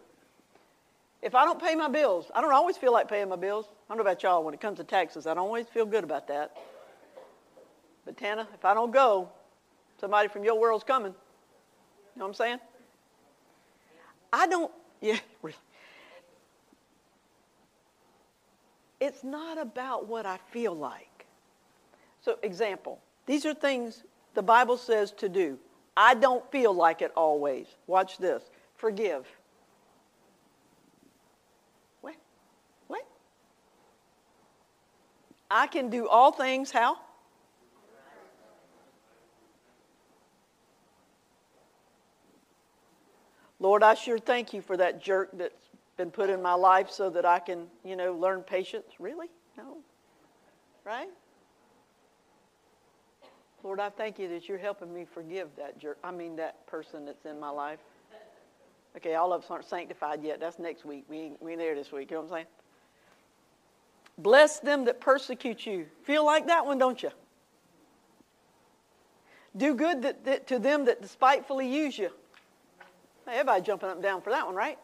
If I don't pay my bills, I don't always feel like paying my bills. I don't know about y'all. When it comes to taxes, I don't always feel good about that. But Tana, if I don't go, somebody from your world's coming. You know what I'm saying? I don't. Yeah, really. It's not about what I feel like. So, example, these are things the Bible says to do. I don't feel like it always. Watch this. Forgive. What? What? I can do all things, how? Lord, I sure thank you for that jerk that's been put in my life so that I can, you know, learn patience. Really? No. Right? Lord, I thank you that you're helping me forgive that jerk. I mean, that person that's in my life. Okay, all of us aren't sanctified yet. That's next week. We ain't, we ain't there this week. You know what I'm saying? Bless them that persecute you. Feel like that one, don't you? Do good that, that, to them that despitefully use you. Hey, everybody jumping up and down for that one, right?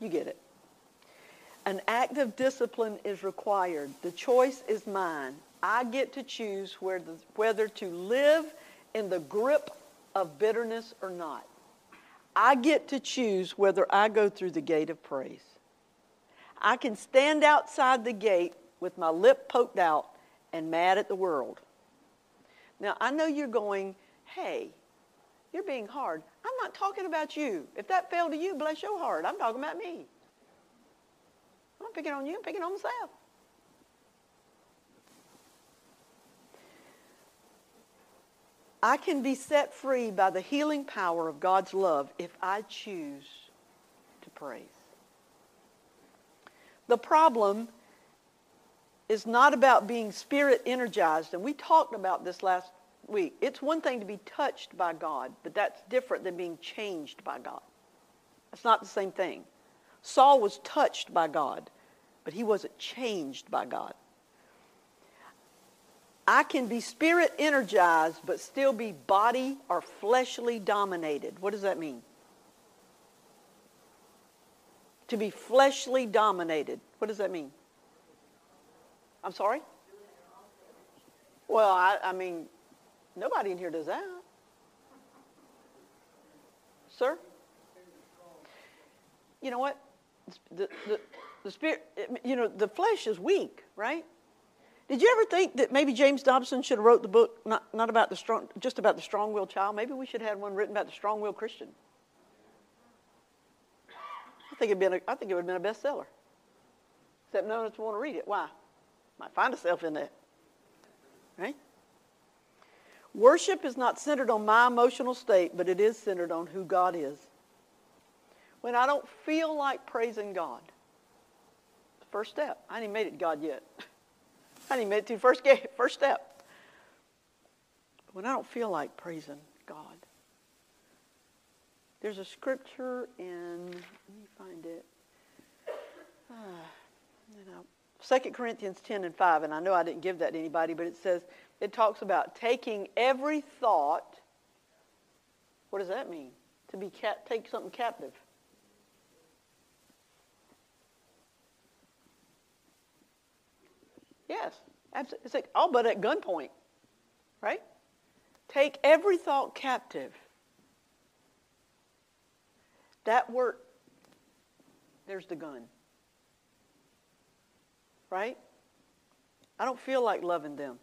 You get it. An act of discipline is required. The choice is mine. I get to choose whether, whether to live in the grip of bitterness or not. I get to choose whether I go through the gate of praise. I can stand outside the gate with my lip poked out and mad at the world. Now, I know you're going, hey, you're being hard. I'm not talking about you. If that fell to you, bless your heart. I'm talking about me. I'm not picking on you. I'm picking on myself. I can be set free by the healing power of God's love if I choose to praise. The problem is not about being spirit energized, and we talked about this last week. It's one thing to be touched by God, but that's different than being changed by God. That's not the same thing. Saul was touched by God, but he wasn't changed by God. I can be spirit energized, but still be body or fleshly dominated. What does that mean? To be fleshly dominated. What does that mean? I'm sorry? Well, I, I mean, nobody in here does that. Sir? You know what? The, the, the spirit, you know, the flesh is weak, right? Did you ever think that maybe James Dobson should have wrote the book not, not about the strong, just about the strong-willed child? Maybe we should have had one written about the strong-willed Christian. I think it'd been a, I think it would have been a bestseller. Except no one would want to read it. Why? Might find itself in that. Right? Worship is not centered on my emotional state, but it is centered on who God is. When I don't feel like praising God, the first step. I ain't even made it to God yet. I didn't even make it to the first, game, first step. When I don't feel like praising God, there's a scripture in, let me find it, uh, you know, Second Corinthians ten and five, and I know I didn't give that to anybody, but it says, it talks about taking every thought. What does that mean? To be cap- take something captive. Yes, absolutely. It's like all but at gunpoint, right? Take every thought captive. That word, there's the gun, right? I don't feel like loving them.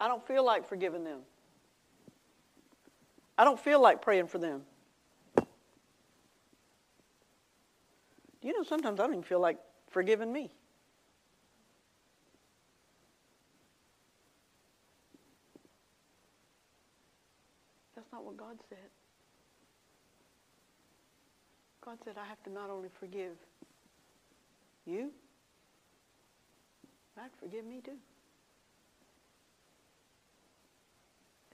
I don't feel like forgiving them. I don't feel like praying for them. You know, sometimes I don't even feel like forgiving me. That's not what God said. God said, I have to not only forgive you, but I have to forgive me too.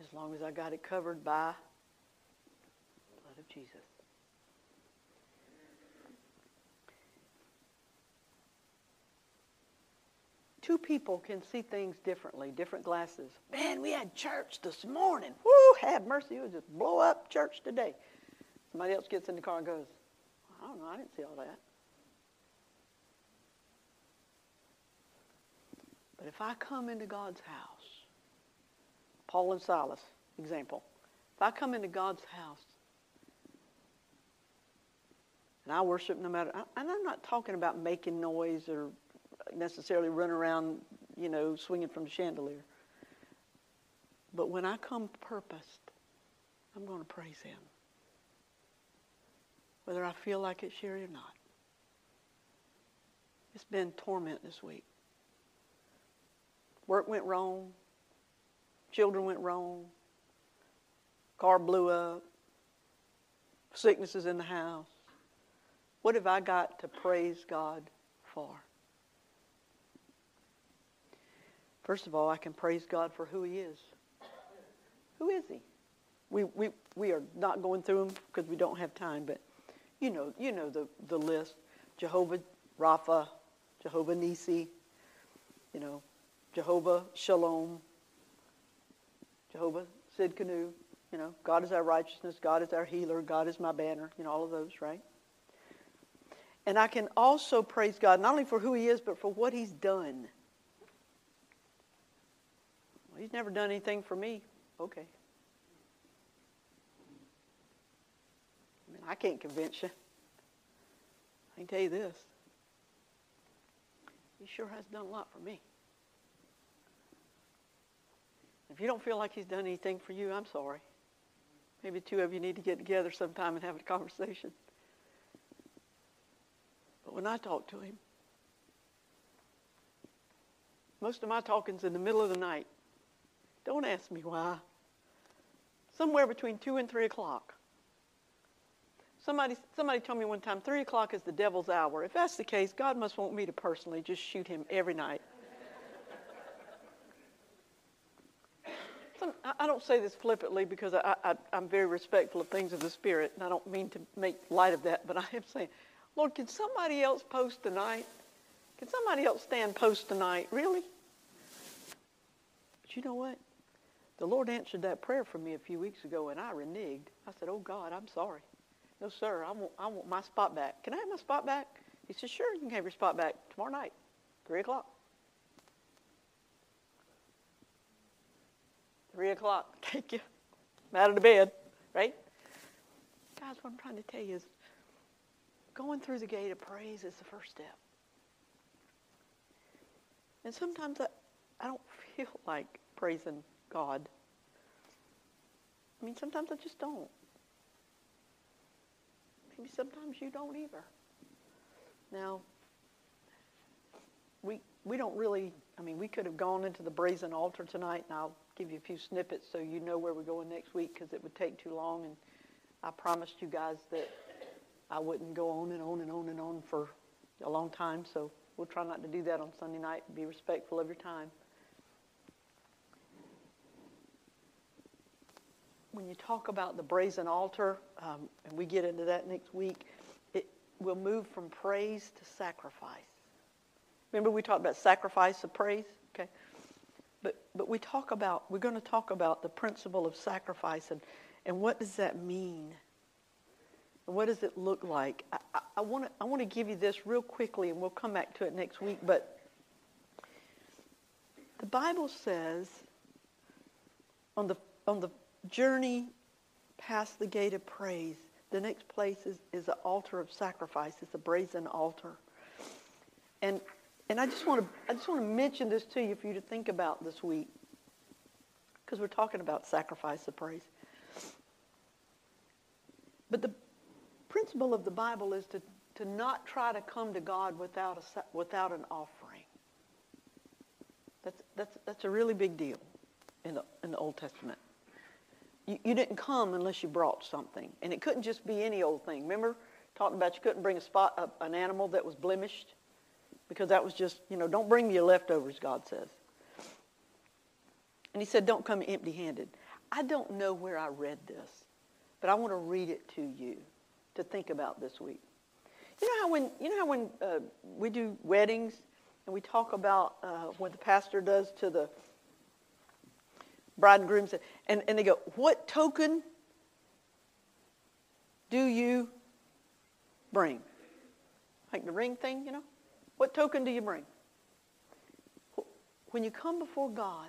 As long as I got it covered by the blood of Jesus. Two people can see things differently, different glasses. Man, we had church this morning. Woo, have mercy. It would just blow up church today. Somebody else gets in the car and goes, I don't know, I didn't see all that. But if I come into God's house, Paul and Silas, example. If I come into God's house and I worship no matter, and I'm not talking about making noise or necessarily run around, you know, swinging from the chandelier. But when I come purposed, I'm going to praise him. Whether I feel like it, Sherry, or not. It's been torment this week. Work went wrong. Children went wrong. Car blew up. Sicknesses in the house. What have I got to praise God for? First of all, I can praise God for who he is. Who is he? We we we are not going through them because we don't have time, but you know, you know the, the list. Jehovah Rapha, Jehovah Nisi, you know, Jehovah Shalom, Jehovah Sid Canu, you know, God is our righteousness, God is our healer, God is my banner, you know, all of those, right? And I can also praise God not only for who he is, but for what he's done. Well, he's never done anything for me. Okay. I mean, I can't convince you. I can tell you this. He sure has done a lot for me. If you don't feel like he's done anything for you, I'm sorry. Maybe two of you need to get together sometime and have a conversation. But when I talk to him, most of my talking's in the middle of the night. Don't ask me why. Somewhere between two and three o'clock. Somebody, somebody told me one time, three o'clock is the devil's hour. If that's the case, God must want me to personally just shoot him every night. Some, I don't say this flippantly because I, I, I'm very respectful of things of the Spirit, and I don't mean to make light of that, but I am saying, Lord, can somebody else post tonight? Can somebody else stand post tonight? Really? But you know what? The Lord answered that prayer for me a few weeks ago, and I reneged. I said, oh, God, I'm sorry. No, sir, I want, I want my spot back. Can I have my spot back? He said, sure, you can have your spot back tomorrow night, three o'clock. three o'clock, thank you. I'm out of the bed, right? Guys, what I'm trying to tell you is going through the gate of praise is the first step. And sometimes I, I don't feel like praising God. I mean, sometimes I just don't. Maybe sometimes you don't either. Now, we we don't really, I mean, we could have gone into the brazen altar tonight, and I'll give you a few snippets so you know where we're going next week because it would take too long, and I promised you guys that I wouldn't go on and on and on and on for a long time, so we'll try not to do that on Sunday night. Be respectful of your time. When you talk about the brazen altar, um, and we get into that next week, it will move from praise to sacrifice. Remember we talked about sacrifice of praise? Okay. But but we talk about, we're going to talk about the principle of sacrifice and, and what does that mean? And what does it look like? I, I, I want to I want to give you this real quickly, and we'll come back to it next week, but the Bible says on the on the journey past the gate of praise, the next place is, is the altar of sacrifice. It's a brazen altar. And and I just want to I just want to mention this to you for you to think about this week, because we're talking about sacrifice of praise. But the principle of the Bible is to, to not try to come to God without a without an offering. That's that's that's a really big deal in the in the Old Testament. You, you didn't come unless you brought something. And it couldn't just be any old thing. Remember, talking about you couldn't bring a spot a, an animal that was blemished? Because that was just, you know, don't bring me your leftovers, God says. And he said, don't come empty-handed. I don't know where I read this, but I want to read it to you to think about this week. You know how when, you know how when uh, we do weddings and we talk about uh, what the pastor does to the bride and groom, and, and they go, what token do you bring? Like the ring thing, you know? What token do you bring? When you come before God,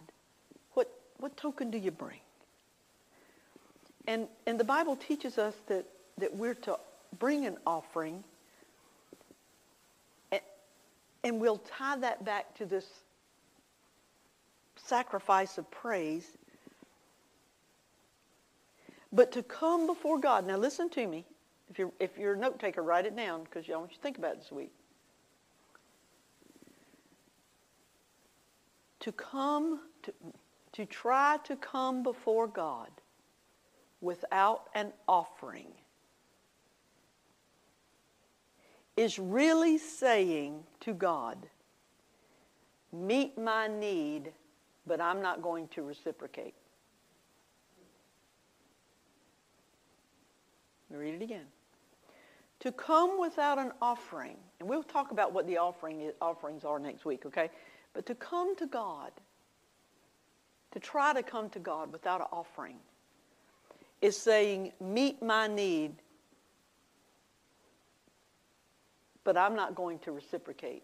what what token do you bring? And and the Bible teaches us that, that we're to bring an offering, and, and we'll tie that back to this sacrifice of praise. But to come before God, now listen to me, if you're, if you're a note taker, write it down, because I want you to think about it this week. to come, to, to try to come before God without an offering is really saying to God, meet my need, but I'm not going to reciprocate. Let me read it again. To come without an offering, and we'll talk about what the offering is, offerings are next week, okay? But to come to God, to try to come to God without an offering, is saying, meet my need, but I'm not going to reciprocate.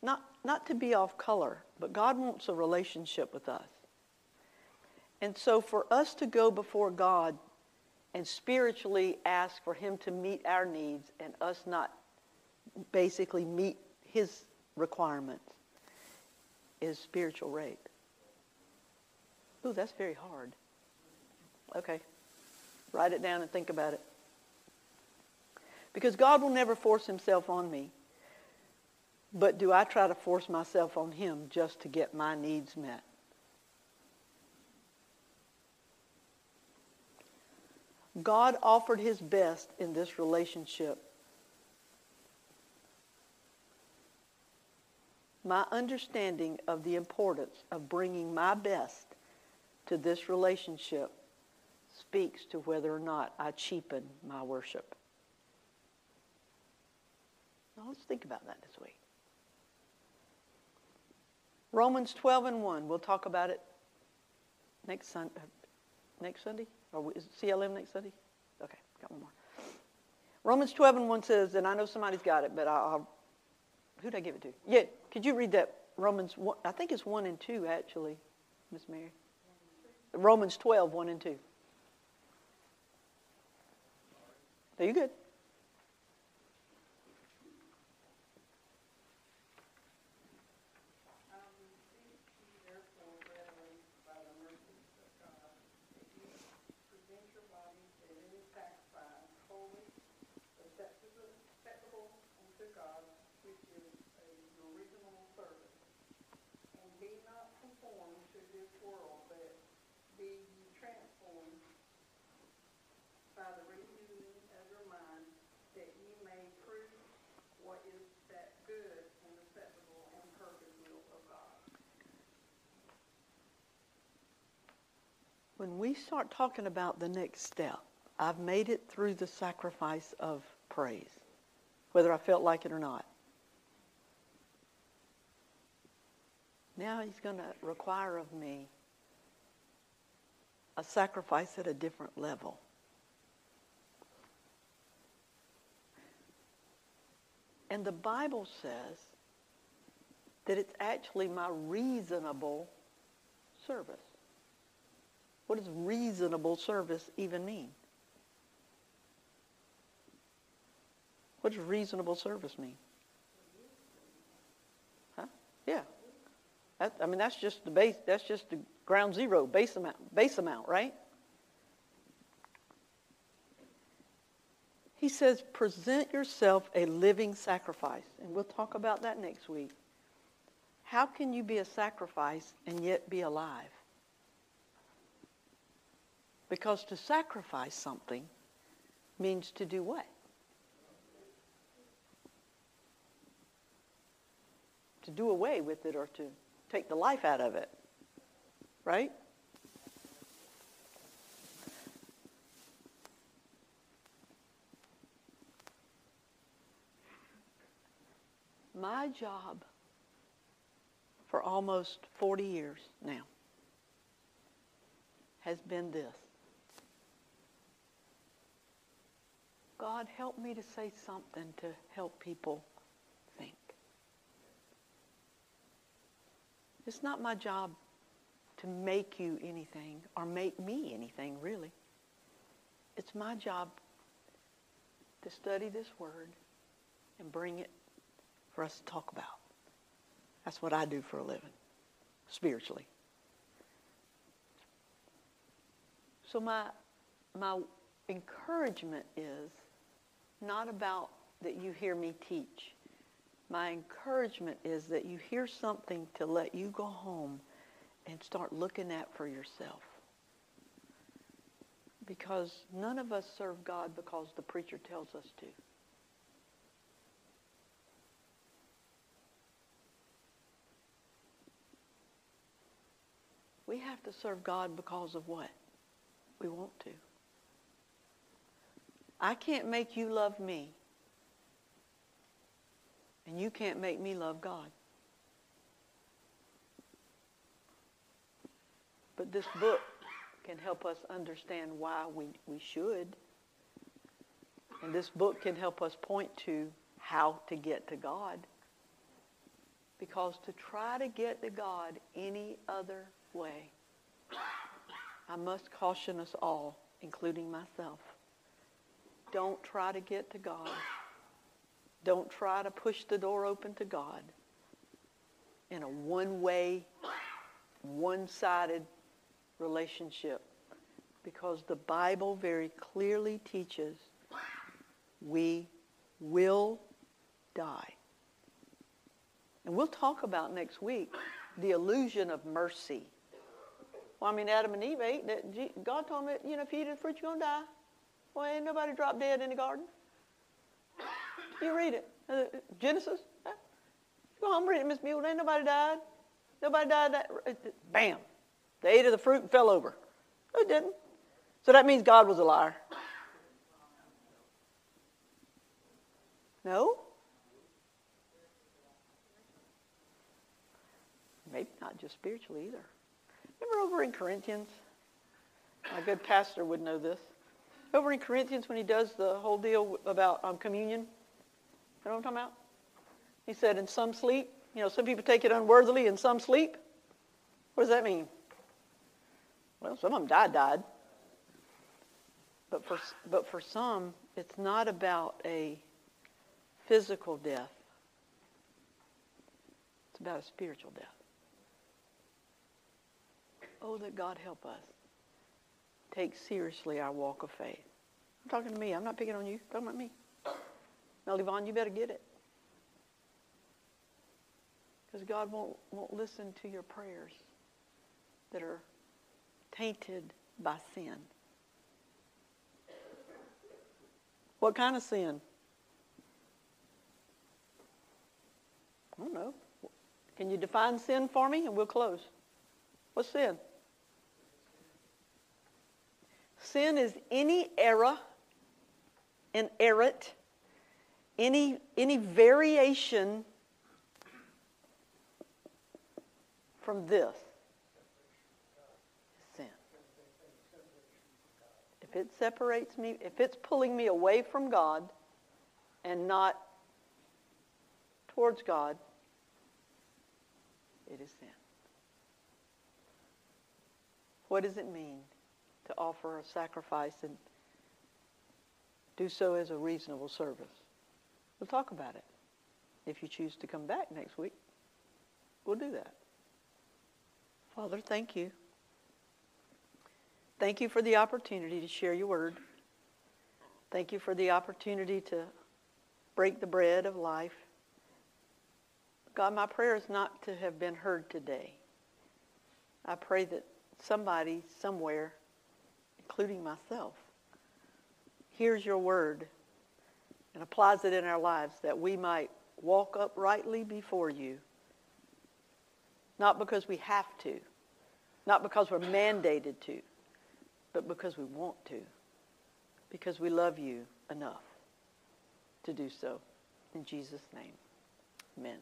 Not, not to be off color, but God wants a relationship with us. And so for us to go before God and spiritually ask for him to meet our needs and us not basically meet his requirements is spiritual rape. Ooh, that's very hard. Okay, write it down and think about it. Because God will never force himself on me. But do I try to force myself on him just to get my needs met? God offered his best in this relationship. My understanding of the importance of bringing my best to this relationship speaks to whether or not I cheapen my worship. Now let's think about that this week. Romans twelve and one. We'll talk about it next, sun, uh, next Sunday. Or is it C L M next Sunday? Okay, got one more. Romans twelve and one says, and I know somebody's got it, but I'll, who did I give it to? Yeah, could you read that? Romans one, I think it's one and two, actually, Miss Mary. Romans twelve, one and two. Are you good? When we start talking about the next step, I've made it through the sacrifice of praise, whether I felt like it or not. Now he's going to require of me a sacrifice at a different level. And the Bible says that it's actually my reasonable service. What does reasonable service even mean? What does reasonable service mean? Huh? Yeah. That, I mean, that's just the base. That's just the ground zero base amount. Base amount, right? He says, present yourself a living sacrifice, and we'll talk about that next week. How can you be a sacrifice and yet be alive? Because to sacrifice something means to do what? To do away with it or to take the life out of it, right? My job for almost forty years now has been this. God, help me to say something to help people think. It's not my job to make you anything or make me anything, really. It's my job to study this word and bring it for us to talk about. That's what I do for a living, spiritually. So my, my encouragement is, not about that you hear me teach, my encouragement is that you hear something to let you go home and start looking at for yourself. Because none of us serve God because the preacher tells us to. We have to serve God because of what? We want to. I can't make you love me. And you can't make me love God. But this book can help us understand why we, we should. And this book can help us point to how to get to God. Because to try to get to God any other way, I must caution us all, including myself. Don't try to get to God. Don't try to push the door open to God in a one-way, one-sided relationship, because the Bible very clearly teaches we will die. And we'll talk about next week the illusion of mercy. Well, I mean, Adam and Eve ate. That God told me, you know, if you eat the fruit, you're going to die. Well, ain't nobody dropped dead in the garden. You read it. Uh, Genesis. Uh, go home, read it, Miss Buell. Ain't nobody died. Nobody died. That, uh, bam. They ate of the fruit and fell over. It didn't. So that means God was a liar. No? Maybe not just spiritually either. Remember over in Corinthians? My good pastor would know this. Over in Corinthians when he does the whole deal about um, communion. You know what I'm talking about? He said, and some sleep. You know, some people take it unworthily and some sleep. What does that mean? Well, some of them died, died. But for, but for some, it's not about a physical death. It's about a spiritual death. Oh, that God help us take seriously our walk of faith. I'm talking to me. I'm not picking on you. I'm talking about me. Now, Levon, you better get it. Because God won't, won't listen to your prayers that are tainted by sin. What kind of sin? I don't know. Can you define sin for me? And we'll close. What's sin? Sin is any error, an errant, any any variation from this. If it separates me, if it's pulling me away from God and not towards God, it is sin. What does it mean to offer a sacrifice and do so as a reasonable service? We'll talk about it. If you choose to come back next week, we'll do that. Father, thank you. Thank you for the opportunity to share your word. Thank you for the opportunity to break the bread of life. God, my prayer is not to have been heard today. I pray that somebody somewhere, including myself, hears your word and applies it in our lives, that we might walk uprightly before you, not because we have to, not because we're mandated to, but because we want to, because we love you enough to do so. In Jesus' name, amen.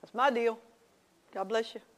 That's my deal. God bless you.